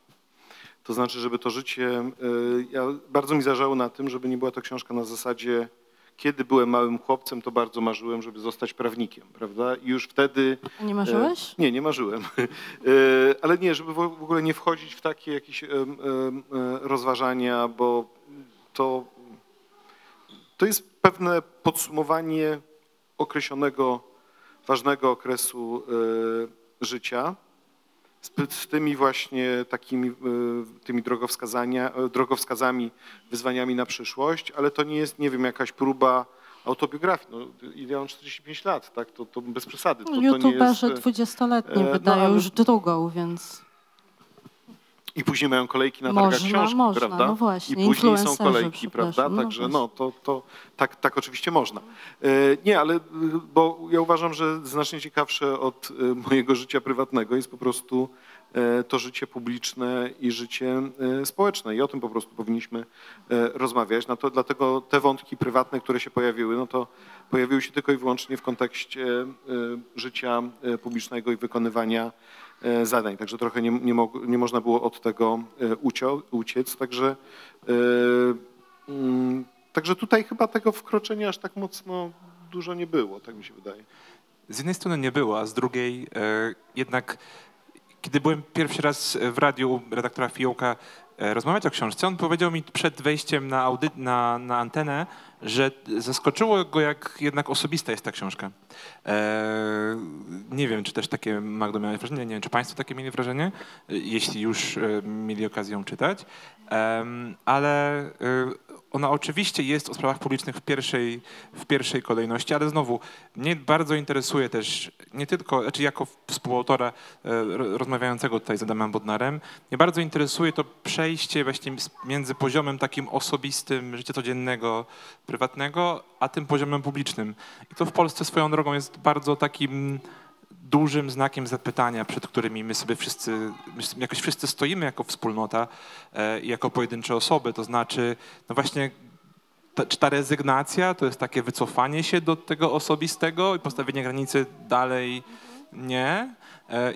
To znaczy, żeby to życie, bardzo mi zależało na tym, żeby nie była to książka na zasadzie, kiedy byłem małym chłopcem, to bardzo marzyłem, żeby zostać prawnikiem, prawda? I już wtedy... Nie marzyłeś? Nie marzyłem. Ale nie, żeby w ogóle nie wchodzić w takie jakieś rozważania, bo to jest pewne podsumowanie określonego, ważnego okresu życia z tymi właśnie tymi drogowskazami, wyzwaniami na przyszłość, ale to nie jest, nie wiem, jakaś próba autobiografii. No, ja mam 45 lat, tak? To bez przesady. YouTuberzy 20-letni wydają już drugą, więc... I później mają kolejki na targach książki, prawda? No właśnie, i później są kolejki, prawda? Także no, to tak oczywiście można. Nie, ale bo ja uważam, że znacznie ciekawsze od mojego życia prywatnego jest po prostu to życie publiczne i życie społeczne. I o tym po prostu powinniśmy rozmawiać. Dlatego te wątki prywatne, które się pojawiły, no to pojawiły się tylko i wyłącznie w kontekście życia publicznego i wykonywania zadań. Także trochę nie można było od tego uciec. Także tutaj chyba tego wkroczenia aż tak mocno dużo nie było, tak mi się wydaje. Z jednej strony nie było, a z drugiej jednak kiedy byłem pierwszy raz w radiu u redaktora Fiołka rozmawiać o książce, on powiedział mi przed wejściem na antenę, że zaskoczyło go, jak jednak osobista jest ta książka. Nie wiem, czy też takie Magdo miały wrażenie, nie wiem, czy Państwo takie mieli wrażenie, jeśli już mieli okazję czytać, ale ona oczywiście jest o sprawach publicznych w pierwszej kolejności, ale znowu mnie bardzo interesuje też, nie tylko, znaczy jako współautora rozmawiającego tutaj z Adamem Bodnarem, mnie bardzo interesuje to przejście właśnie między poziomem takim osobistym życia codziennego, prywatnego, a tym poziomem publicznym. I to w Polsce swoją drogą jest bardzo takim dużym znakiem zapytania, przed którymi my sobie wszyscy, jakoś wszyscy stoimy jako wspólnota i jako pojedyncze osoby, to znaczy, no właśnie, czy ta rezygnacja to jest takie wycofanie się do tego osobistego i postawienie granicy dalej nie?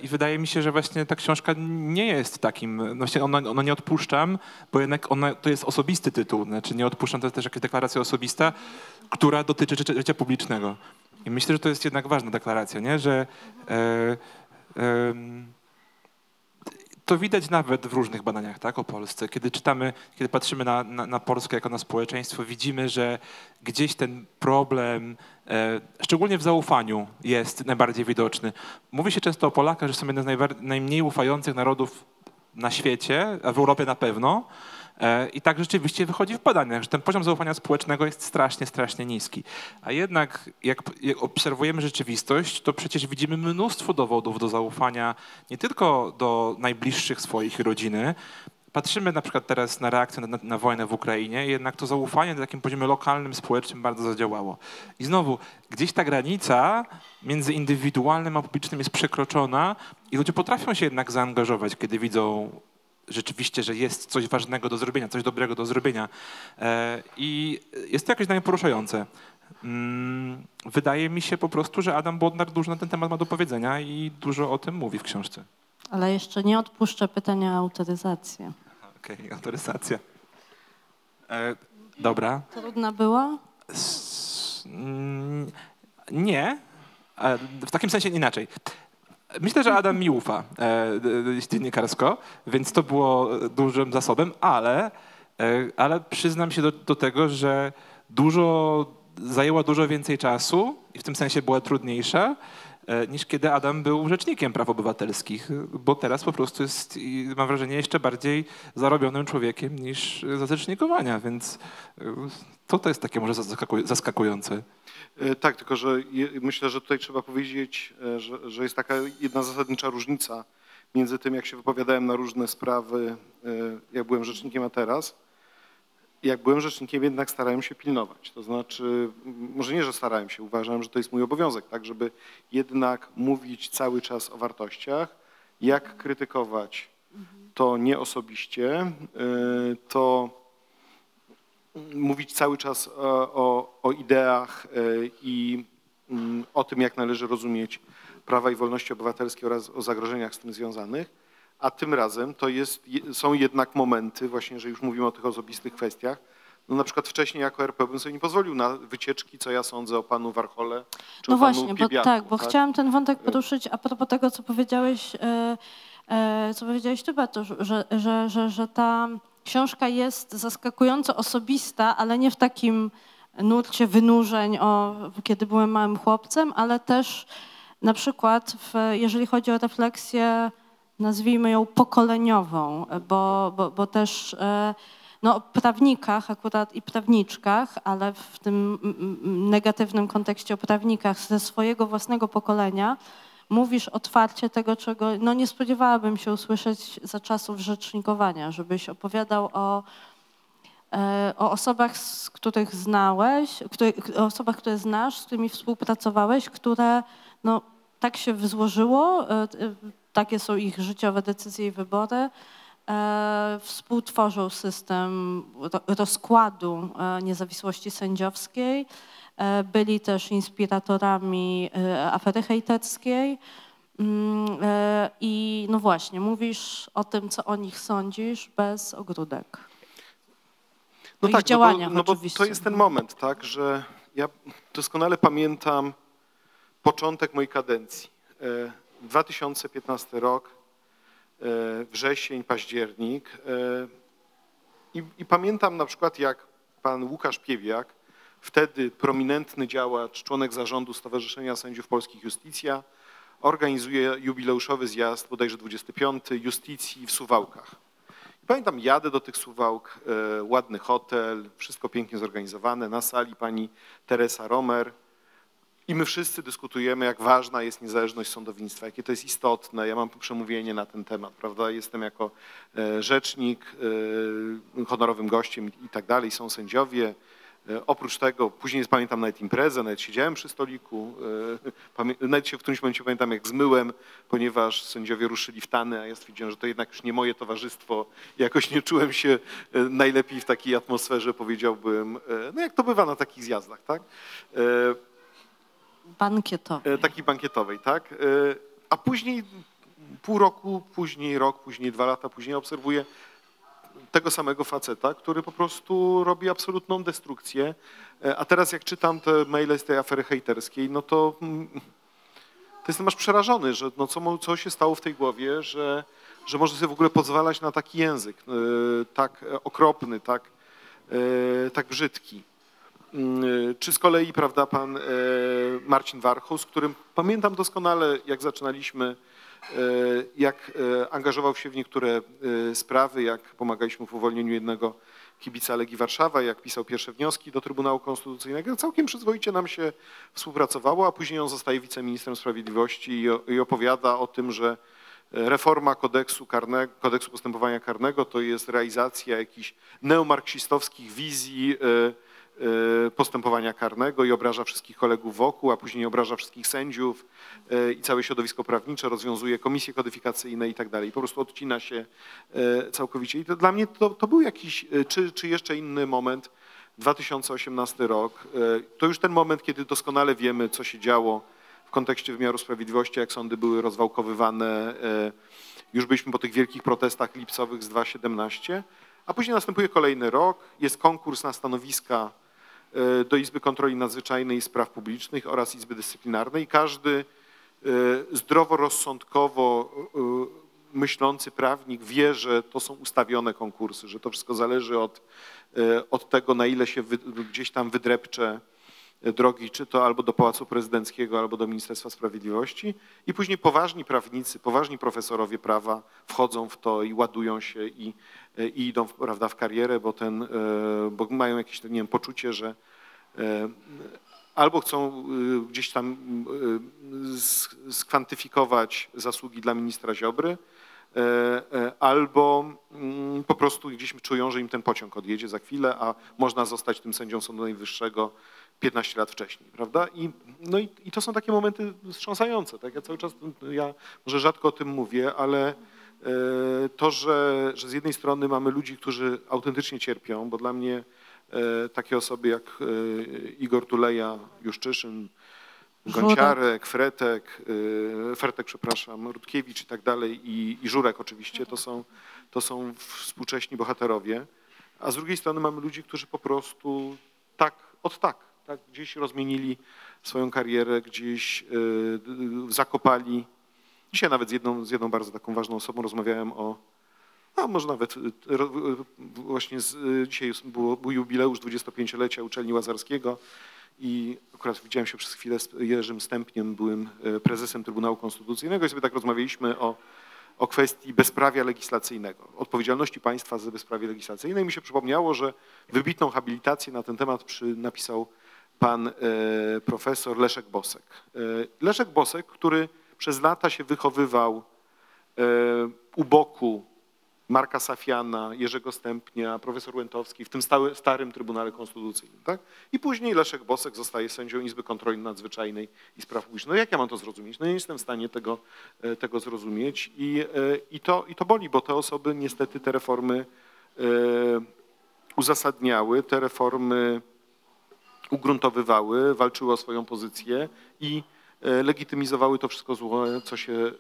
I wydaje mi się, że właśnie ta książka nie jest takim, właśnie ona nie odpuszczam, bo jednak ona, to jest osobisty tytuł, znaczy nie odpuszczam, to jest też jakaś deklaracja osobista, która dotyczy życia publicznego. I myślę, że to jest jednak ważna deklaracja, nie? Że to widać nawet w różnych badaniach, tak, o Polsce. Kiedy czytamy, kiedy patrzymy na Polskę jako na społeczeństwo, widzimy, że gdzieś ten problem, szczególnie w zaufaniu, jest najbardziej widoczny. Mówi się często o Polakach, że są jednym z najmniej ufających narodów na świecie, a w Europie na pewno. I tak rzeczywiście wychodzi w badaniach, że ten poziom zaufania społecznego jest strasznie niski. A jednak jak obserwujemy rzeczywistość, to przecież widzimy mnóstwo dowodów do zaufania nie tylko do najbliższych swoich rodziny. Patrzymy na przykład teraz na reakcję na wojnę w Ukrainie i jednak to zaufanie na takim poziomie lokalnym, społecznym bardzo zadziałało. I znowu, gdzieś ta granica między indywidualnym a publicznym jest przekroczona i ludzie potrafią się jednak zaangażować, kiedy widzą rzeczywiście, że jest coś ważnego do zrobienia, coś dobrego do zrobienia. I jest to jakoś dla mnie poruszające. Wydaje mi się po prostu, że Adam Bodnar dużo na ten temat ma do powiedzenia i dużo o tym mówi w książce. Ale jeszcze nie odpuszczę pytania o autoryzację. Okej, autoryzacja. Dobra. Trudna była? Nie. W takim sensie inaczej. Myślę, że Adam mi ufa dziennikarsko, więc to było dużym zasobem, ale przyznam się do tego, że zajęła dużo więcej czasu i w tym sensie była trudniejsza niż kiedy Adam był rzecznikiem praw obywatelskich, bo teraz po prostu jest, mam wrażenie, jeszcze bardziej zarobionym człowiekiem niż za rzecznikowania, więc to jest takie może zaskakujące. Tak, tylko że myślę, że tutaj trzeba powiedzieć, że jest taka jedna zasadnicza różnica między tym, jak się wypowiadałem na różne sprawy, jak byłem rzecznikiem, a teraz. Jak byłem rzecznikiem, jednak starałem się pilnować. To znaczy, może nie, że starałem się, uważałem, że to jest mój obowiązek, tak, żeby jednak mówić cały czas o wartościach, jak krytykować to nie osobiście, to mówić cały czas o ideach i o tym, jak należy rozumieć prawa i wolności obywatelskie oraz o zagrożeniach z tym związanych, a tym razem są jednak momenty właśnie, że już mówimy o tych osobistych kwestiach. No na przykład wcześniej jako RP bym sobie nie pozwolił na wycieczki, co ja sądzę o panu Warchole czy no o właśnie, panu Piebiaku, bo chciałam ten wątek poruszyć a propos tego, co powiedziałeś ty, Bartosz, że ta książka jest zaskakująco osobista, ale nie w takim nurcie wynurzeń, kiedy byłem małym chłopcem, ale też na przykład jeżeli chodzi o refleksję, nazwijmy ją pokoleniową, bo też no, o prawnikach akurat i prawniczkach, ale w tym negatywnym kontekście o prawnikach ze swojego własnego pokolenia mówisz otwarcie tego, czego no, nie spodziewałabym się usłyszeć za czasów rzecznikowania, żebyś opowiadał o osobach, które znasz, z którymi współpracowałeś, które no, tak się złożyło, takie są ich życiowe decyzje i wybory, współtworzą system rozkładu niezawisłości sędziowskiej, byli też inspiratorami afery hejterskiej i no właśnie, mówisz o tym, co o nich sądzisz, bez ogródek. No tak, bo to jest ten moment, tak, że ja doskonale pamiętam początek mojej kadencji. 2015 rok, wrzesień, październik i pamiętam na przykład, jak pan Łukasz Piebiak, wtedy prominentny działacz, członek zarządu Stowarzyszenia Sędziów Polskich Justicja, organizuje jubileuszowy zjazd, bodajże 25. Justicji w Suwałkach. I pamiętam, jadę do tych Suwałk, ładny hotel, wszystko pięknie zorganizowane, na sali pani Teresa Romer. I my wszyscy dyskutujemy, jak ważna jest niezależność sądownictwa, jakie to jest istotne. Ja mam przemówienie na ten temat, prawda? Jestem jako rzecznik honorowym gościem i tak dalej. Są sędziowie, Oprócz tego, później pamiętam nawet imprezę, nawet siedziałem przy stoliku, nawet się w którymś momencie pamiętam jak zmyłem, ponieważ sędziowie ruszyli w tany, a ja stwierdziłem, że to jednak już nie moje towarzystwo. Jakoś nie czułem się najlepiej w takiej atmosferze, powiedziałbym, no jak to bywa na takich zjazdach, tak? Bankietowej. Takiej bankietowej, tak? A później pół roku, później rok, później 2 lata, później obserwuję tego samego faceta, który po prostu robi absolutną destrukcję. A teraz jak czytam te maile z tej afery hejterskiej, no to jestem aż przerażony, że no co się stało w tej głowie, że może sobie w ogóle pozwalać na taki język, tak okropny, tak brzydki. Czy z kolei, prawda, pan Marcin Warchoł, z którym pamiętam doskonale, jak zaczynaliśmy, jak angażował się w niektóre sprawy, jak pomagaliśmy w uwolnieniu jednego kibica Legii Warszawa, jak pisał pierwsze wnioski do Trybunału Konstytucyjnego. Całkiem przyzwoicie nam się współpracowało, a później on zostaje wiceministrem sprawiedliwości i opowiada o tym, że reforma kodeksu postępowania karnego to jest realizacja jakichś neomarksistowskich wizji postępowania karnego i obraża wszystkich kolegów wokół, a później obraża wszystkich sędziów i całe środowisko prawnicze, rozwiązuje komisje kodyfikacyjne i tak dalej. Po prostu odcina się całkowicie. I to dla mnie to był jakiś, czy jeszcze inny moment, 2018 rok. To już ten moment, kiedy doskonale wiemy, co się działo w kontekście wymiaru sprawiedliwości, jak sądy były rozwałkowywane. Już byliśmy po tych wielkich protestach lipcowych z 2017. A później następuje kolejny rok, jest konkurs na stanowiska do Izby Kontroli Nadzwyczajnej i Spraw Publicznych oraz Izby Dyscyplinarnej. Każdy zdroworozsądkowo myślący prawnik wie, że to są ustawione konkursy, że to wszystko zależy od tego, na ile się gdzieś tam wydrepcze drogi, czy to albo do Pałacu Prezydenckiego, albo do Ministerstwa Sprawiedliwości. I później poważni prawnicy, poważni profesorowie prawa wchodzą w to i ładują się i idą, prawda, w karierę, bo mają jakieś, nie wiem, poczucie, że albo chcą gdzieś tam skwantyfikować zasługi dla ministra Ziobry, albo po prostu gdzieś czują, że im ten pociąg odjedzie za chwilę, a można zostać tym sędzią Sądu Najwyższego 15 lat wcześniej, prawda? I to są takie momenty wstrząsające. Tak? Ja cały czas, może rzadko o tym mówię, ale to, że z jednej strony mamy ludzi, którzy autentycznie cierpią, bo dla mnie takie osoby jak Igor Tuleja, Juszczyszyn, Gąciarek, Fertek, przepraszam, Rutkiewicz i tak dalej i Żurek oczywiście, to są współcześni bohaterowie, a z drugiej strony mamy ludzi, którzy po prostu tak gdzieś rozmienili swoją karierę, gdzieś zakopali. Dzisiaj nawet z jedną bardzo taką ważną osobą rozmawiałem o, no może nawet właśnie dzisiaj był jubileusz 25-lecia Uczelni Łazarskiego i akurat widziałem się przez chwilę z Jerzym Stępniem, byłym prezesem Trybunału Konstytucyjnego i sobie tak rozmawialiśmy o kwestii bezprawia legislacyjnego, odpowiedzialności państwa za bezprawie legislacyjne i mi się przypomniało, że wybitną habilitację na ten temat napisał pan profesor Leszek Bosek. Leszek Bosek, który przez lata się wychowywał u boku Marka Safiana, Jerzego Stępnia, profesor Łętowski w tym starym Trybunale Konstytucyjnym. Tak? I później Leszek Bosek zostaje sędzią Izby Kontroli Nadzwyczajnej i Spraw Publicznych. No jak ja mam to zrozumieć? No nie jestem w stanie tego zrozumieć i to boli, bo te osoby niestety te reformy uzasadniały, te reformy ugruntowywały, walczyły o swoją pozycję i legitymizowały to wszystko złe, co się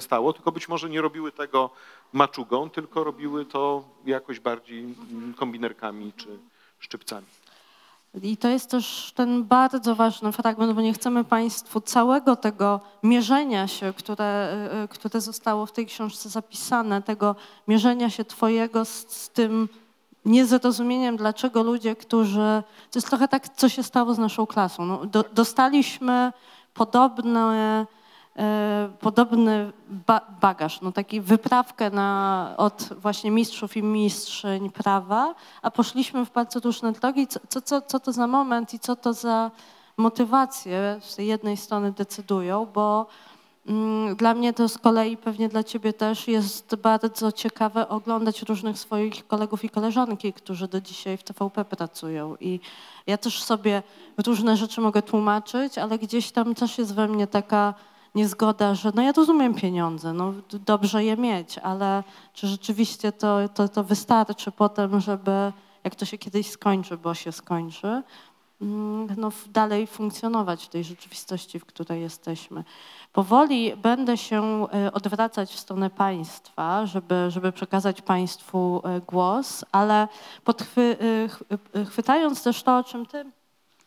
stało, tylko być może nie robiły tego maczugą, tylko robiły to jakoś bardziej kombinerkami czy szczypcami. I to jest też ten bardzo ważny fragment, bo nie chcemy państwu całego tego mierzenia się, które zostało w tej książce zapisane, tego mierzenia się twojego z tym niezrozumieniem, dlaczego ludzie, którzy... To jest trochę tak, co się stało z naszą klasą. No, dostaliśmy podobny bagaż, no taki wyprawkę od właśnie mistrzów i mistrzyń prawa, a poszliśmy w bardzo różne drogi. Co to za moment i co to za motywacje z jednej strony decydują, bo Dla mnie to z kolei, pewnie dla ciebie też, jest bardzo ciekawe oglądać różnych swoich kolegów i koleżanki, którzy do dzisiaj w TVP pracują. I ja też sobie różne rzeczy mogę tłumaczyć, ale gdzieś tam też jest we mnie taka niezgoda, że no ja rozumiem pieniądze, no dobrze je mieć, ale czy rzeczywiście to wystarczy potem, żeby, jak to się kiedyś skończy, bo się skończy, no, dalej funkcjonować w tej rzeczywistości, w której jesteśmy. Powoli będę się odwracać w stronę państwa, żeby przekazać państwu głos, ale chwytając też to, o czym ty,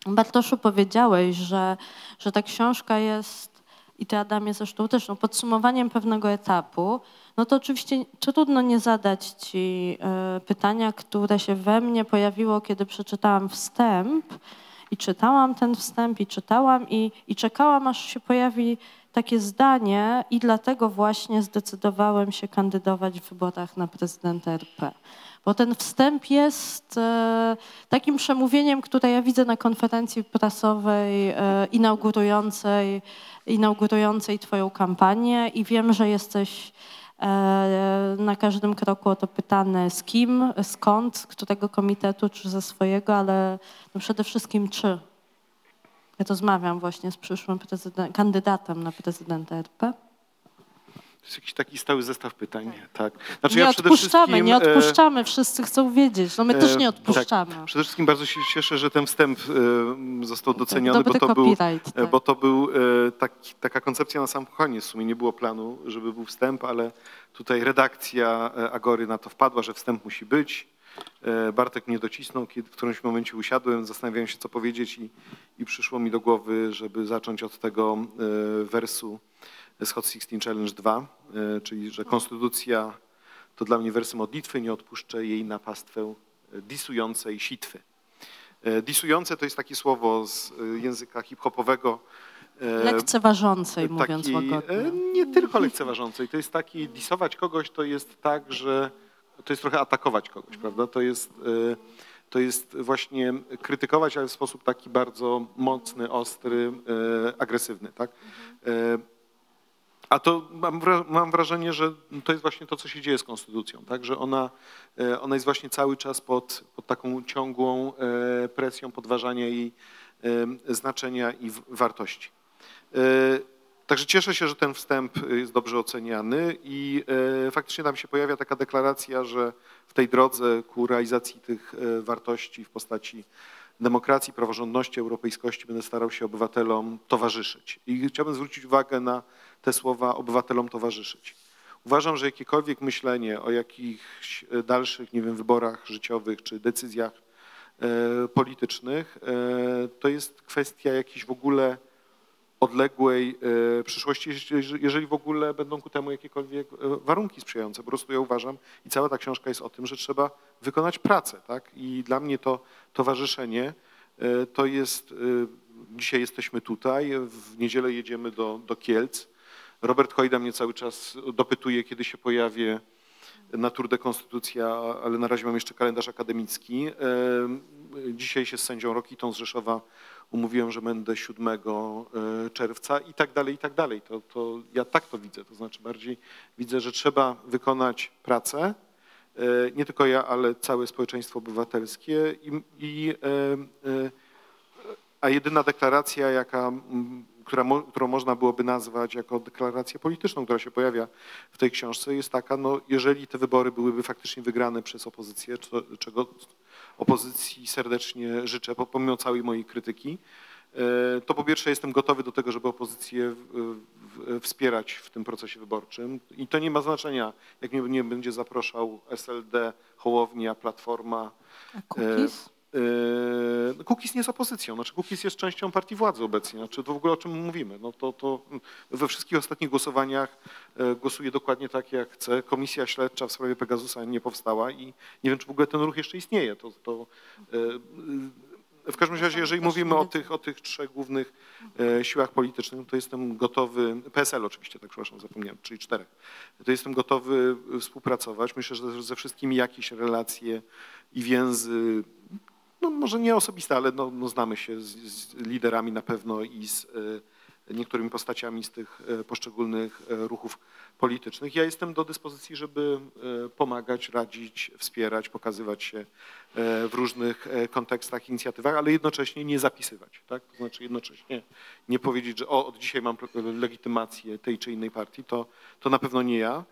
Bartoszu, powiedziałeś, że ta książka jest, i ty, Adamie, zresztą też, no, podsumowaniem pewnego etapu, no to oczywiście trudno nie zadać ci pytania, które się we mnie pojawiło, kiedy przeczytałam wstęp i czytałam ten wstęp i czekałam, aż się pojawi takie zdanie, i dlatego właśnie zdecydowałem się kandydować w wyborach na prezydenta RP. Bo ten wstęp jest takim przemówieniem, które ja widzę na konferencji prasowej inaugurującej twoją kampanię, i wiem, że jesteś na każdym kroku o to pytany, z kim, skąd, z którego komitetu, czy ze swojego, ale no przede wszystkim czy. Ja rozmawiam właśnie z przyszłym kandydatem na prezydenta RP. To jest jakiś taki stały zestaw pytań. Tak. Znaczy, nie odpuszczamy, wszyscy chcą wiedzieć. No my też nie odpuszczamy. Tak. Przede wszystkim bardzo się cieszę, że ten wstęp został doceniony, bo to była taka koncepcja na sam koniec. W sumie nie było planu, żeby był wstęp, ale tutaj redakcja Agory na to wpadła, że wstęp musi być. Bartek mnie docisnął, kiedy w którymś momencie usiadłem, zastanawiałem się, co powiedzieć, i przyszło mi do głowy, żeby zacząć od tego wersu z Hot 16 Challenge 2, czyli że konstytucja to dla mnie wersy modlitwy, nie odpuszczę jej na pastwę disującej sitwy. Disujące to jest takie słowo z języka hip-hopowego. Lekceważącej, mówiąc łagodnie. Nie tylko lekceważącej, to jest taki, disować kogoś to jest tak, że to jest trochę atakować kogoś, prawda? To jest właśnie krytykować, ale w sposób taki bardzo mocny, ostry, agresywny, tak? A to mam wrażenie, że to jest właśnie to, co się dzieje z konstytucją, tak? Że ona jest właśnie cały czas pod taką ciągłą presją podważania jej znaczenia i wartości. Także cieszę się, że ten wstęp jest dobrze oceniany, i faktycznie tam się pojawia taka deklaracja, że w tej drodze ku realizacji tych wartości w postaci demokracji, praworządności, europejskości będę starał się obywatelom towarzyszyć. I chciałbym zwrócić uwagę na te słowa obywatelom towarzyszyć. Uważam, że jakiekolwiek myślenie o jakichś dalszych, nie wiem, wyborach życiowych czy decyzjach politycznych to jest kwestia jakiejś w ogóle odległej przyszłości, jeżeli w ogóle będą ku temu jakiekolwiek warunki sprzyjające. Po prostu ja uważam, i cała ta książka jest o tym, że trzeba wykonać pracę, tak? I dla mnie to towarzyszenie to jest, dzisiaj jesteśmy tutaj, w niedzielę jedziemy do Kielc. Robert Hojda mnie cały czas dopytuje, kiedy się pojawię na Tour de Konstytucji, ale na razie mam jeszcze kalendarz akademicki. Dzisiaj się z sędzią Rokitą z Rzeszowa umówiłem, że będę 7 czerwca i tak dalej, i tak dalej. To ja tak to widzę, to znaczy bardziej widzę, że trzeba wykonać pracę, nie tylko ja, ale całe społeczeństwo obywatelskie, a jedyna deklaracja, którą można byłoby nazwać jako deklarację polityczną, która się pojawia w tej książce, jest taka, no jeżeli te wybory byłyby faktycznie wygrane przez opozycję, czego opozycji serdecznie życzę, pomimo całej mojej krytyki, to po pierwsze jestem gotowy do tego, żeby opozycję wspierać w tym procesie wyborczym, i to nie ma znaczenia, jak mnie nie będzie zapraszał SLD, Hołownia, Platforma. Kukiz nie jest opozycją, znaczy Kukiz jest częścią partii władzy obecnie, znaczy to w ogóle o czym mówimy, no to we wszystkich ostatnich głosowaniach głosuje dokładnie tak jak chce, komisja śledcza w sprawie Pegasusa nie powstała i nie wiem, czy w ogóle ten ruch jeszcze istnieje. W każdym razie, jeżeli mówimy o tych trzech głównych siłach politycznych, to jestem gotowy, PSL oczywiście, tak, przepraszam, zapomniałem, czyli 4, to jestem gotowy współpracować, myślę, że ze wszystkimi jakieś relacje i więzy, no może nie osobiste, ale no znamy się z liderami na pewno i z niektórymi postaciami z tych poszczególnych ruchów politycznych. Ja jestem do dyspozycji, żeby pomagać, radzić, wspierać, pokazywać się w różnych kontekstach, inicjatywach, ale jednocześnie nie zapisywać, tak? To znaczy jednocześnie nie powiedzieć, że od dzisiaj mam legitymację tej czy innej partii, to na pewno nie ja.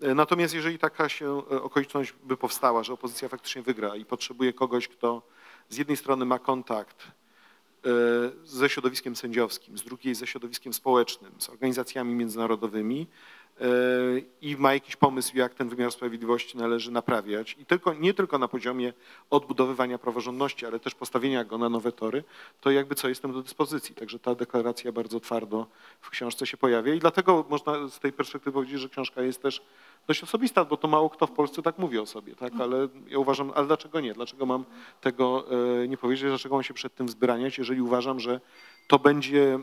Natomiast jeżeli taka się okoliczność by powstała, że opozycja faktycznie wygra i potrzebuje kogoś, kto z jednej strony ma kontakt ze środowiskiem sędziowskim, z drugiej ze środowiskiem społecznym, z organizacjami międzynarodowymi i ma jakiś pomysł, jak ten wymiar sprawiedliwości należy naprawiać i nie tylko na poziomie odbudowywania praworządności, ale też postawienia go na nowe tory, to jakby co, jestem do dyspozycji. Także ta deklaracja bardzo twardo w książce się pojawia i dlatego można z tej perspektywy powiedzieć, że książka jest też dość osobista, bo to mało kto w Polsce tak mówi o sobie, tak? Ale ja uważam, ale dlaczego nie? Dlaczego mam tego nie powiedzieć? Dlaczego mam się przed tym wzbraniać, jeżeli uważam, że to będzie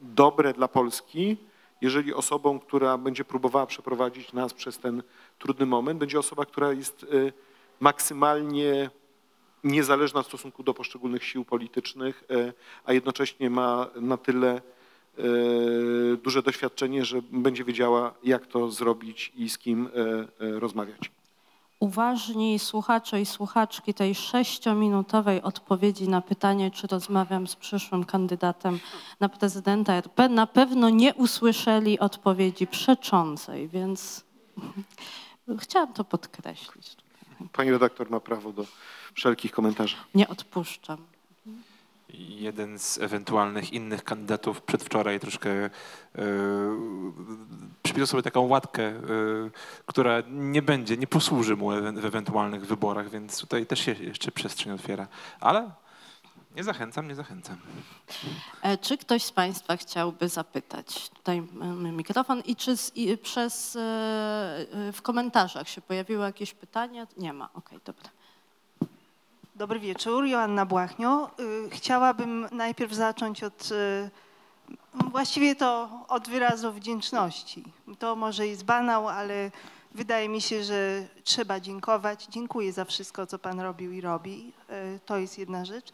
dobre dla Polski, jeżeli osobą, która będzie próbowała przeprowadzić nas przez ten trudny moment, będzie osoba, która jest maksymalnie niezależna w stosunku do poszczególnych sił politycznych, a jednocześnie ma na tyle duże doświadczenie, że będzie wiedziała, jak to zrobić i z kim rozmawiać. Uważni słuchacze i słuchaczki tej 6-minutowej odpowiedzi na pytanie, czy rozmawiam z przyszłym kandydatem na prezydenta RP, na pewno nie usłyszeli odpowiedzi przeczącej, więc chciałam to podkreślić. Pani redaktor ma prawo do wszelkich komentarzy. Nie odpuszczam. Jeden z ewentualnych innych kandydatów przedwczoraj troszkę przypisał sobie taką łatkę, która nie posłuży mu w ewentualnych wyborach, więc tutaj też się jeszcze przestrzeń otwiera. Ale nie zachęcam. Czy ktoś z Państwa chciałby zapytać? Tutaj mamy mikrofon i czy w komentarzach się pojawiły jakieś pytania? Nie ma, okej, dobra. Dobry wieczór, Joanna Błachnio. Chciałabym najpierw zacząć od, właściwie to od wyrazu wdzięczności. To może jest banał, ale wydaje mi się, że trzeba dziękować. Dziękuję za wszystko, co Pan robił i robi. To jest jedna rzecz.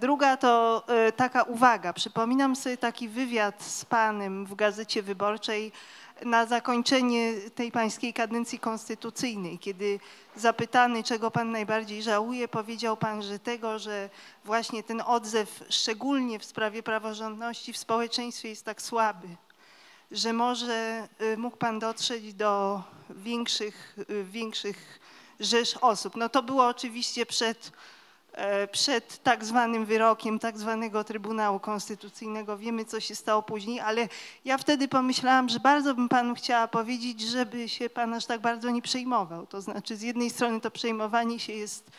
Druga to taka uwaga. Przypominam sobie taki wywiad z Panem w Gazecie Wyborczej na zakończenie tej pańskiej kadencji konstytucyjnej, kiedy zapytany, czego Pan najbardziej żałuje, powiedział Pan, że tego, że właśnie ten odzew, szczególnie w sprawie praworządności w społeczeństwie jest tak słaby, że może mógł Pan dotrzeć do większych rzesz osób. No to było oczywiście przed tak zwanym wyrokiem tak zwanego Trybunału Konstytucyjnego. Wiemy, co się stało później, ale ja wtedy pomyślałam, że bardzo bym Panu chciała powiedzieć, żeby się Pan aż tak bardzo nie przejmował. To znaczy z jednej strony to przejmowanie się jest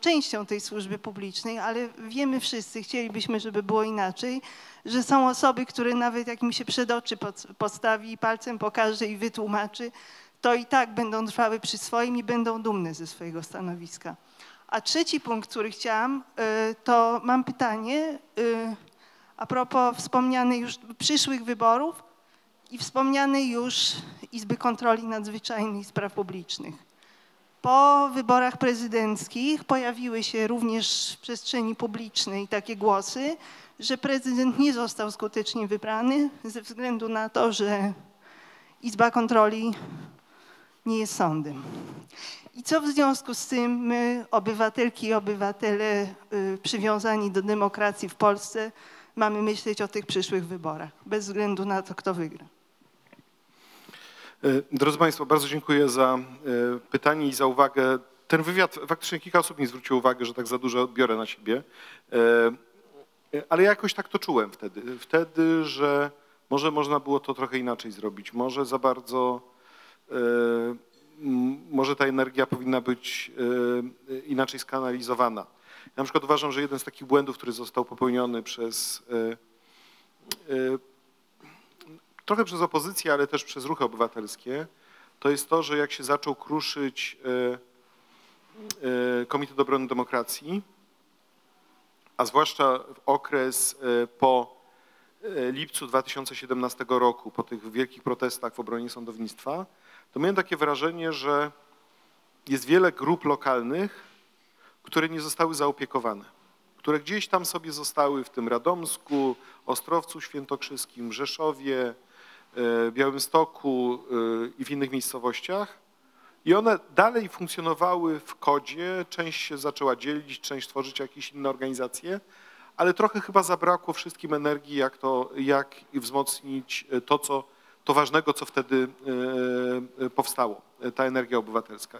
częścią tej służby publicznej, ale wiemy wszyscy, chcielibyśmy, żeby było inaczej, że są osoby, które nawet jak im się przed oczy postawi i palcem pokaże i wytłumaczy, to i tak będą trwały przy swoim i będą dumne ze swojego stanowiska. A trzeci punkt, który chciałam, to mam pytanie a propos wspomnianych już przyszłych wyborów i wspomnianej już Izby Kontroli Nadzwyczajnej i Spraw Publicznych. Po wyborach prezydenckich pojawiły się również w przestrzeni publicznej takie głosy, że prezydent nie został skutecznie wybrany ze względu na to, że Izba Kontroli nie jest sądem. I co w związku z tym my, obywatelki i obywatele przywiązani do demokracji w Polsce, mamy myśleć o tych przyszłych wyborach, bez względu na to, kto wygra? Drodzy Państwo, bardzo dziękuję za pytanie i za uwagę. Ten wywiad, faktycznie kilka osób mi zwróciło uwagę, że tak za dużo biorę na siebie, ale ja jakoś tak to czułem wtedy, że może można było to trochę inaczej zrobić, może za bardzo... Może ta energia powinna być inaczej skanalizowana. Ja na przykład uważam, że jeden z takich błędów, który został popełniony trochę przez opozycję, ale też przez ruchy obywatelskie, to jest to, że jak się zaczął kruszyć Komitet Obrony Demokracji, a zwłaszcza w okres po lipcu 2017 roku, po tych wielkich protestach w obronie sądownictwa, to miałem takie wrażenie, że jest wiele grup lokalnych, które nie zostały zaopiekowane, które gdzieś tam sobie zostały w tym Radomsku, Ostrowcu Świętokrzyskim, Rzeszowie, Białymstoku i w innych miejscowościach. I one dalej funkcjonowały w kodzie, część się zaczęła dzielić, część tworzyć jakieś inne organizacje, ale trochę chyba zabrakło wszystkim energii, jak wzmocnić to ważnego, co wtedy powstało, ta energia obywatelska.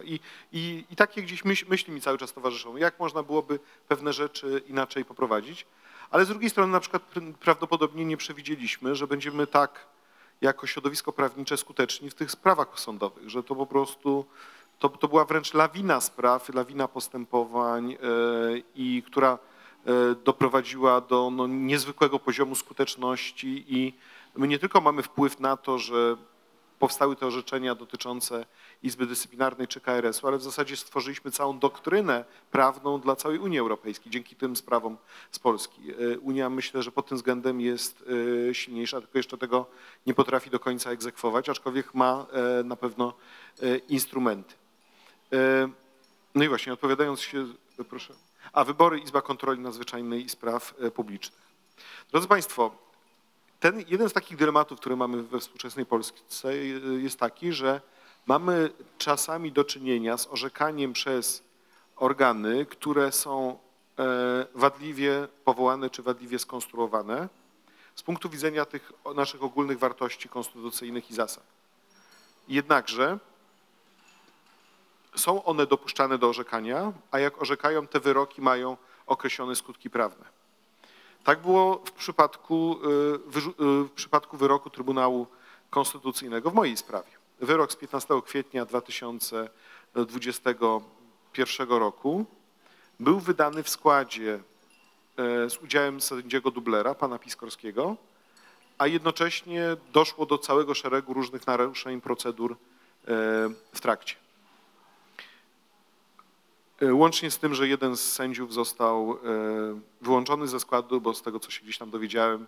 I takie gdzieś myśli mi cały czas towarzyszą, jak można byłoby pewne rzeczy inaczej poprowadzić. Ale z drugiej strony na przykład prawdopodobnie nie przewidzieliśmy, że będziemy tak jako środowisko prawnicze skuteczni w tych sprawach sądowych, że to po prostu to była wręcz lawina spraw, lawina postępowań i która doprowadziła do niezwykłego poziomu skuteczności i my nie tylko mamy wpływ na to, że powstały te orzeczenia dotyczące Izby Dyscyplinarnej czy KRS-u, ale w zasadzie stworzyliśmy całą doktrynę prawną dla całej Unii Europejskiej dzięki tym sprawom z Polski. Unia, myślę, że pod tym względem jest silniejsza, tylko jeszcze tego nie potrafi do końca egzekwować, aczkolwiek ma na pewno instrumenty. No i właśnie, odpowiadając się, proszę. A wybory Izba Kontroli Nadzwyczajnej i Spraw Publicznych. Drodzy Państwo, jeden z takich dylematów, który mamy we współczesnej Polsce, jest taki, że mamy czasami do czynienia z orzekaniem przez organy, które są wadliwie powołane czy wadliwie skonstruowane z punktu widzenia tych naszych ogólnych wartości konstytucyjnych i zasad. Jednakże są one dopuszczane do orzekania, a jak orzekają, te wyroki mają określone skutki prawne. Tak było w przypadku wyroku Trybunału Konstytucyjnego w mojej sprawie. Wyrok z 15 kwietnia 2021 roku był wydany w składzie z udziałem sędziego dublera, pana Piskorskiego, a jednocześnie doszło do całego szeregu różnych naruszeń procedur w trakcie. Łącznie z tym, że jeden z sędziów został wyłączony ze składu, bo z tego, co się gdzieś tam dowiedziałem,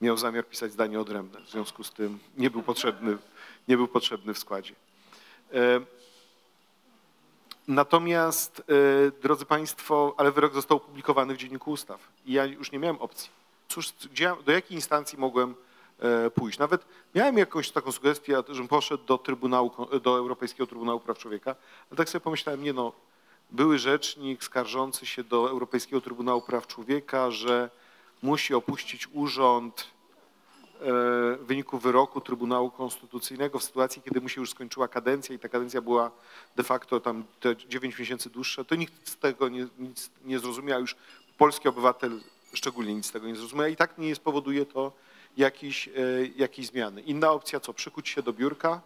miał zamiar pisać zdanie odrębne. W związku z tym nie był potrzebny w składzie. Natomiast, drodzy Państwo, ale wyrok został opublikowany w Dzienniku Ustaw i ja już nie miałem opcji. Cóż, do jakiej instancji mogłem pójść? Nawet miałem jakąś taką sugestię, żebym poszedł do Europejskiego Trybunału Praw Człowieka, ale tak sobie pomyślałem, nie no, były rzecznik skarżący się do Europejskiego Trybunału Praw Człowieka, że musi opuścić urząd w wyniku wyroku Trybunału Konstytucyjnego w sytuacji, kiedy mu się już skończyła kadencja i ta kadencja była de facto tam te 9 miesięcy dłuższa, to nikt z tego nic nie zrozumiał, już polski obywatel szczególnie nic z tego nie zrozumiał i tak nie spowoduje to jakiejś zmiany. Inna opcja, co? Przykuć się do biurka.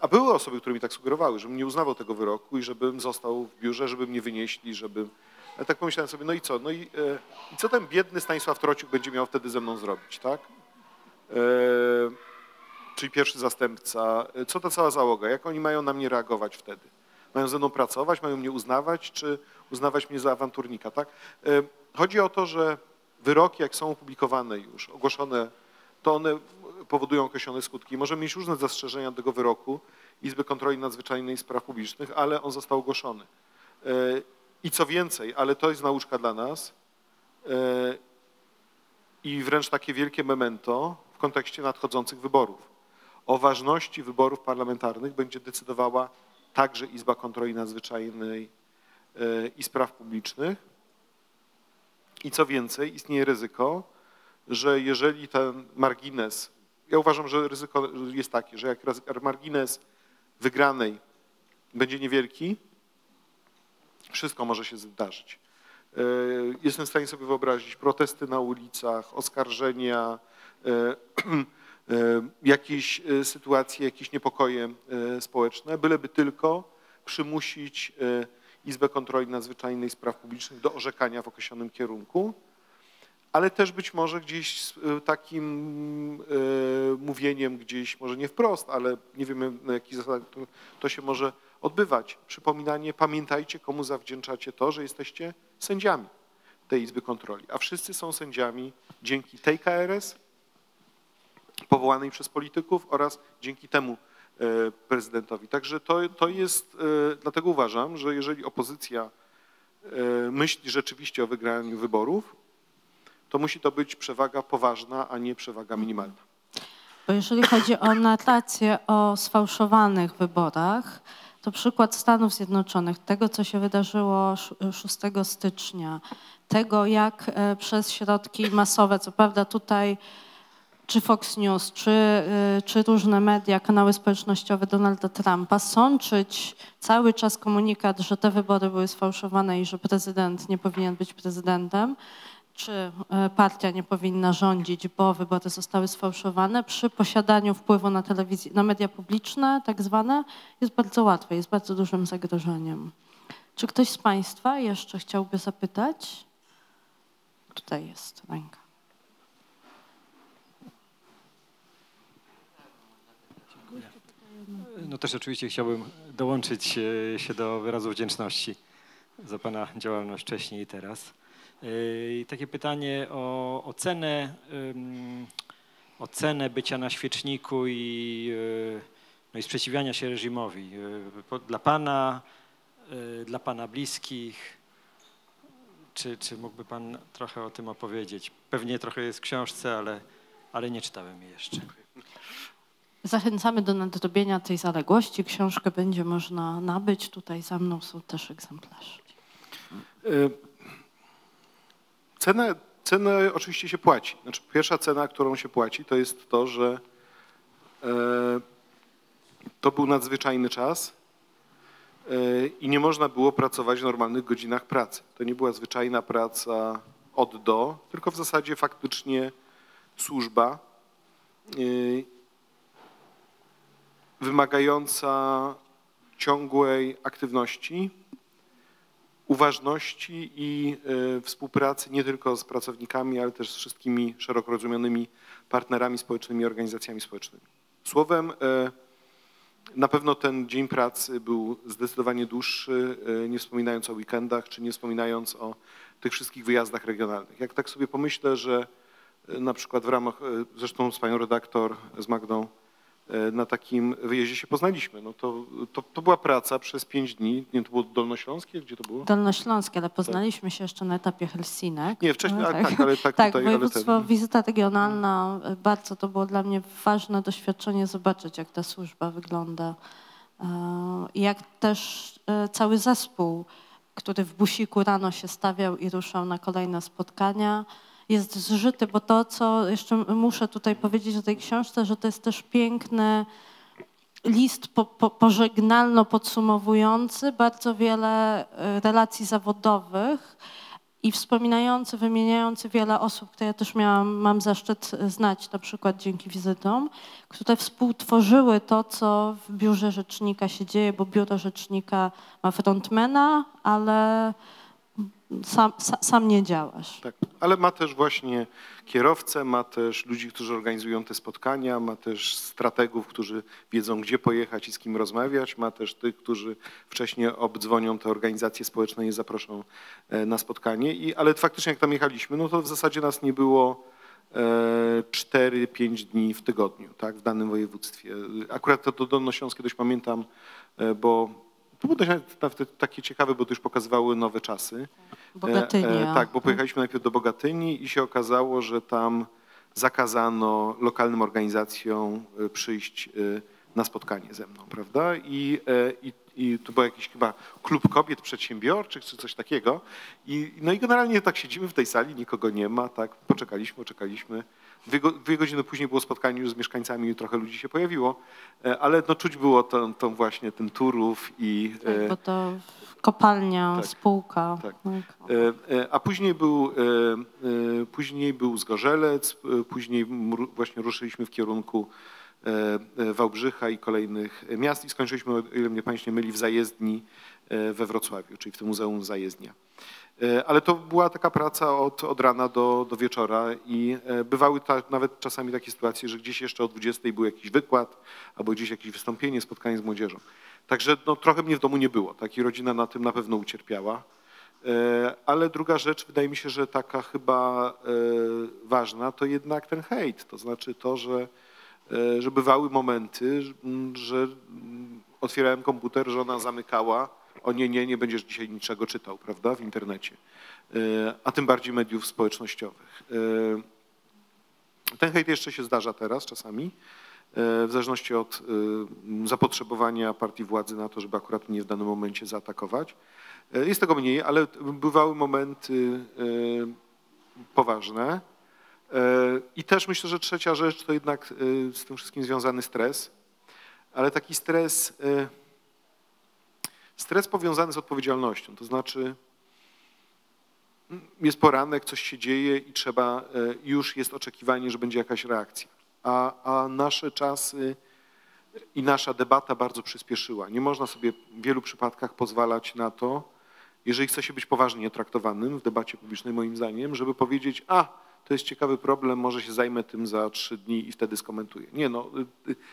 A były osoby, które mi tak sugerowały, żebym nie uznawał tego wyroku i żebym został w biurze, żeby mnie wynieśli, żebym... Ale tak pomyślałem sobie, no i co? No i co ten biedny Stanisław Trociuk będzie miał wtedy ze mną zrobić, tak? Czyli pierwszy zastępca. Co ta cała załoga? Jak oni mają na mnie reagować wtedy? Mają ze mną pracować? Mają mnie uznawać? Czy uznawać mnie za awanturnika, tak? Chodzi o to, że wyroki, jak są opublikowane już, ogłoszone, to one powodują określone skutki. Możemy mieć różne zastrzeżenia do tego wyroku Izby Kontroli Nadzwyczajnej i Spraw Publicznych, ale on został ogłoszony. I co więcej, ale to jest nauczka dla nas i wręcz takie wielkie memento w kontekście nadchodzących wyborów. O ważności wyborów parlamentarnych będzie decydowała także Izba Kontroli Nadzwyczajnej i Spraw Publicznych. I co więcej, istnieje ryzyko, że jeżeli ten margines, ja uważam, że ryzyko jest takie, że jak margines wygranej będzie niewielki, wszystko może się zdarzyć. Jestem w stanie sobie wyobrazić protesty na ulicach, oskarżenia, jakieś sytuacje, jakieś niepokoje społeczne, byleby tylko przymusić Izbę Kontroli Nadzwyczajnej i Spraw Publicznych do orzekania w określonym kierunku, ale też być może gdzieś z takim mówieniem gdzieś, może nie wprost, ale nie wiemy na jakich zasadach to się może odbywać. Przypominanie, pamiętajcie, komu zawdzięczacie to, że jesteście sędziami tej Izby Kontroli, a wszyscy są sędziami dzięki tej KRS powołanej przez polityków oraz dzięki temu prezydentowi. Także to jest, dlatego uważam, że jeżeli opozycja myśli rzeczywiście o wygraniu wyborów, to musi to być przewaga poważna, a nie przewaga minimalna. Bo jeżeli chodzi o narrację o sfałszowanych wyborach, to przykład Stanów Zjednoczonych, tego co się wydarzyło 6 stycznia, tego jak przez środki masowe, co prawda tutaj czy Fox News, czy różne media, kanały społecznościowe Donalda Trumpa sączyć cały czas komunikat, że te wybory były sfałszowane i że prezydent nie powinien być prezydentem, czy partia nie powinna rządzić, bo wybory zostały sfałszowane, przy posiadaniu wpływu na telewizję, na media publiczne tak zwane, jest bardzo łatwe, jest bardzo dużym zagrożeniem. Czy ktoś z Państwa jeszcze chciałby zapytać? Tutaj jest ręka. No też oczywiście chciałbym dołączyć się do wyrazu wdzięczności za Pana działalność wcześniej i teraz. I takie pytanie o ocenę bycia na świeczniku i sprzeciwiania się reżimowi. Dla Pana bliskich, czy mógłby Pan trochę o tym opowiedzieć? Pewnie trochę jest w książce, ale nie czytałem jej jeszcze. Zachęcamy do nadrobienia tej zaległości. Książkę będzie można nabyć. Tutaj za mną są też egzemplarze. Cena oczywiście się płaci. Znaczy, pierwsza cena, którą się płaci, to jest to, że to był nadzwyczajny czas i nie można było pracować w normalnych godzinach pracy. To nie była zwyczajna praca od do, tylko w zasadzie faktycznie służba wymagająca ciągłej aktywności, uważności i współpracy nie tylko z pracownikami, ale też z wszystkimi szeroko rozumianymi partnerami społecznymi, organizacjami społecznymi. Słowem, na pewno ten dzień pracy był zdecydowanie dłuższy, nie wspominając o weekendach, czy nie wspominając o tych wszystkich wyjazdach regionalnych. Jak tak sobie pomyślę, że na przykład w ramach, zresztą z panią redaktor, z Magdą, na takim wyjeździe się poznaliśmy. No to była praca przez 5 dni. Nie, to było Dolnośląskie? Gdzie to było? Dolnośląskie, ale poznaliśmy się jeszcze na etapie Helsinek. Nie, wcześniej, no, tak, ale tak, tak tutaj. Województwo, ale wizyta regionalna, bardzo to było dla mnie ważne doświadczenie, zobaczyć jak ta służba wygląda. Jak też cały zespół, który w busiku rano się stawiał i ruszał na kolejne spotkania, jest zżyty, bo to, co jeszcze muszę tutaj powiedzieć o tej książce, że to jest też piękny list pożegnalno podsumowujący bardzo wiele relacji zawodowych i wspominający, wymieniający wiele osób, które ja też mam zaszczyt znać, na przykład dzięki wizytom, które współtworzyły to, co w biurze rzecznika się dzieje, bo biuro rzecznika ma frontmana, ale sam nie działasz. Tak, ale ma też właśnie kierowcę, ma też ludzi, którzy organizują te spotkania, ma też strategów, którzy wiedzą, gdzie pojechać i z kim rozmawiać, ma też tych, którzy wcześniej obdzwonią te organizacje społeczne i zaproszą na spotkanie. Ale faktycznie jak tam jechaliśmy, no to w zasadzie nas nie było 4-5 dni w tygodniu, tak, w danym województwie. Akurat to Dolnośląskie dość pamiętam, bo to było nawet takie ciekawe, bo to już pokazywały nowe czasy. Bogatynia. Tak, bo pojechaliśmy najpierw do Bogatyni i się okazało, że tam zakazano lokalnym organizacjom przyjść na spotkanie ze mną, prawda? I to był jakiś chyba klub kobiet przedsiębiorczych czy coś takiego. No i generalnie tak siedzimy w tej sali, nikogo nie ma, tak, poczekaliśmy. 2 godziny później było spotkanie już z mieszkańcami i trochę ludzi się pojawiło, ale no czuć było tą właśnie ten Turów i... Tak, bo to kopalnia, tak, spółka. Tak. A później był Zgorzelec, później właśnie ruszyliśmy w kierunku Wałbrzycha i kolejnych miast i skończyliśmy, o ile mnie Państwo nie myli, w Zajezdni we Wrocławiu, czyli w tym Muzeum Zajezdnia. Ale to była taka praca od rana do wieczora i bywały nawet czasami takie sytuacje, że gdzieś jeszcze o 20:00 był jakiś wykład albo gdzieś jakieś wystąpienie, spotkanie z młodzieżą. Także no, trochę mnie w domu nie było, tak, i rodzina na tym na pewno ucierpiała. Ale druga rzecz, wydaje mi się, że taka chyba ważna, to jednak ten hejt, to znaczy to, że bywały momenty, że otwierałem komputer, żona zamykała, o nie będziesz dzisiaj niczego czytał, prawda, w internecie, a tym bardziej mediów społecznościowych. Ten hejt jeszcze się zdarza teraz czasami, w zależności od zapotrzebowania partii władzy na to, żeby akurat mnie w danym momencie zaatakować. Jest tego mniej, ale bywały momenty poważne. I też myślę, że trzecia rzecz to jednak z tym wszystkim związany stres, ale taki stres powiązany z odpowiedzialnością, to znaczy jest poranek, coś się dzieje i trzeba, już jest oczekiwanie, że będzie jakaś reakcja, a nasze czasy i nasza debata bardzo przyspieszyła. Nie można sobie w wielu przypadkach pozwalać na to, jeżeli chce się być poważnie traktowanym w debacie publicznej moim zdaniem, żeby powiedzieć, to jest ciekawy problem, może się zajmę tym za 3 dni i wtedy skomentuję. Nie, no,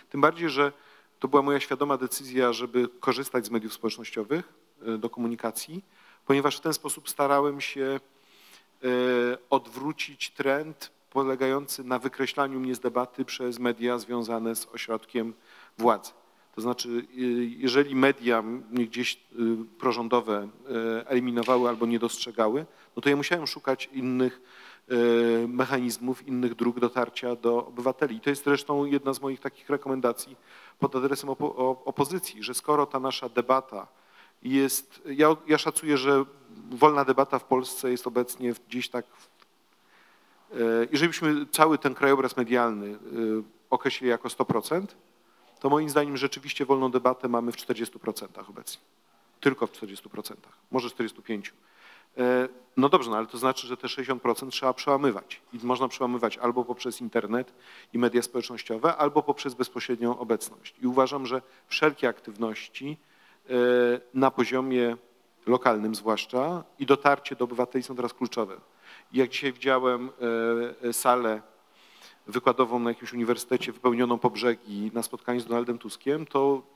tym bardziej, że to była moja świadoma decyzja, żeby korzystać z mediów społecznościowych do komunikacji, ponieważ w ten sposób starałem się odwrócić trend polegający na wykreślaniu mnie z debaty przez media związane z ośrodkiem władzy. To znaczy, jeżeli media mnie gdzieś prorządowe eliminowały albo nie dostrzegały, no to ja musiałem szukać innych mechanizmów, innych dróg dotarcia do obywateli. I to jest zresztą jedna z moich takich rekomendacji pod adresem opozycji, że skoro ta nasza debata jest, ja szacuję, że wolna debata w Polsce jest obecnie gdzieś tak, jeżeli byśmy cały ten krajobraz medialny określili jako 100%, to moim zdaniem rzeczywiście wolną debatę mamy w 40% obecnie. Tylko w 40%, może 45%. No dobrze, no ale to znaczy, że te 60% trzeba przełamywać. I można przełamywać albo poprzez internet i media społecznościowe, albo poprzez bezpośrednią obecność. I uważam, że wszelkie aktywności na poziomie lokalnym zwłaszcza i dotarcie do obywateli są teraz kluczowe. Jak dzisiaj widziałem salę wykładową na jakimś uniwersytecie wypełnioną po brzegi na spotkaniu z Donaldem Tuskiem,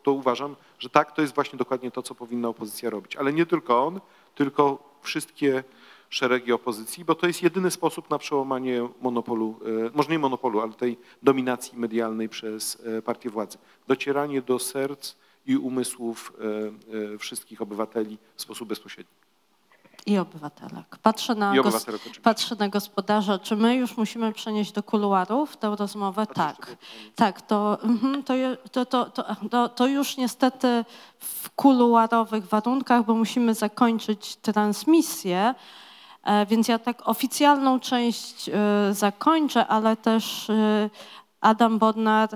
to uważam, że tak, to jest właśnie dokładnie to, co powinna opozycja robić. Ale nie tylko on, tylko wszystkie szeregi opozycji, bo to jest jedyny sposób na przełamanie monopolu, może nie monopolu, ale tej dominacji medialnej przez partię władzy. Docieranie do serc i umysłów wszystkich obywateli w sposób bezpośredni. I obywatelek. Patrzę na gospodarza. Czy my już musimy przenieść do kuluarów tę rozmowę? To już niestety w kuluarowych warunkach, bo musimy zakończyć transmisję, więc ja tak oficjalną część zakończę, ale też Adam Bodnar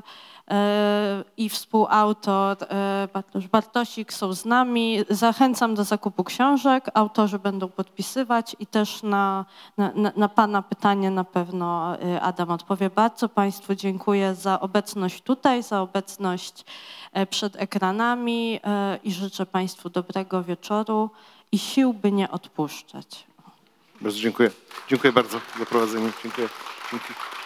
i współautor Bartosz Bartosik są z nami. Zachęcam do zakupu książek, autorzy będą podpisywać i też na Pana pytanie na pewno Adam odpowie. Bardzo Państwu dziękuję za obecność tutaj, za obecność przed ekranami i życzę Państwu dobrego wieczoru i sił, by nie odpuszczać. Bardzo dziękuję. Dziękuję bardzo za prowadzenie. Dziękuję.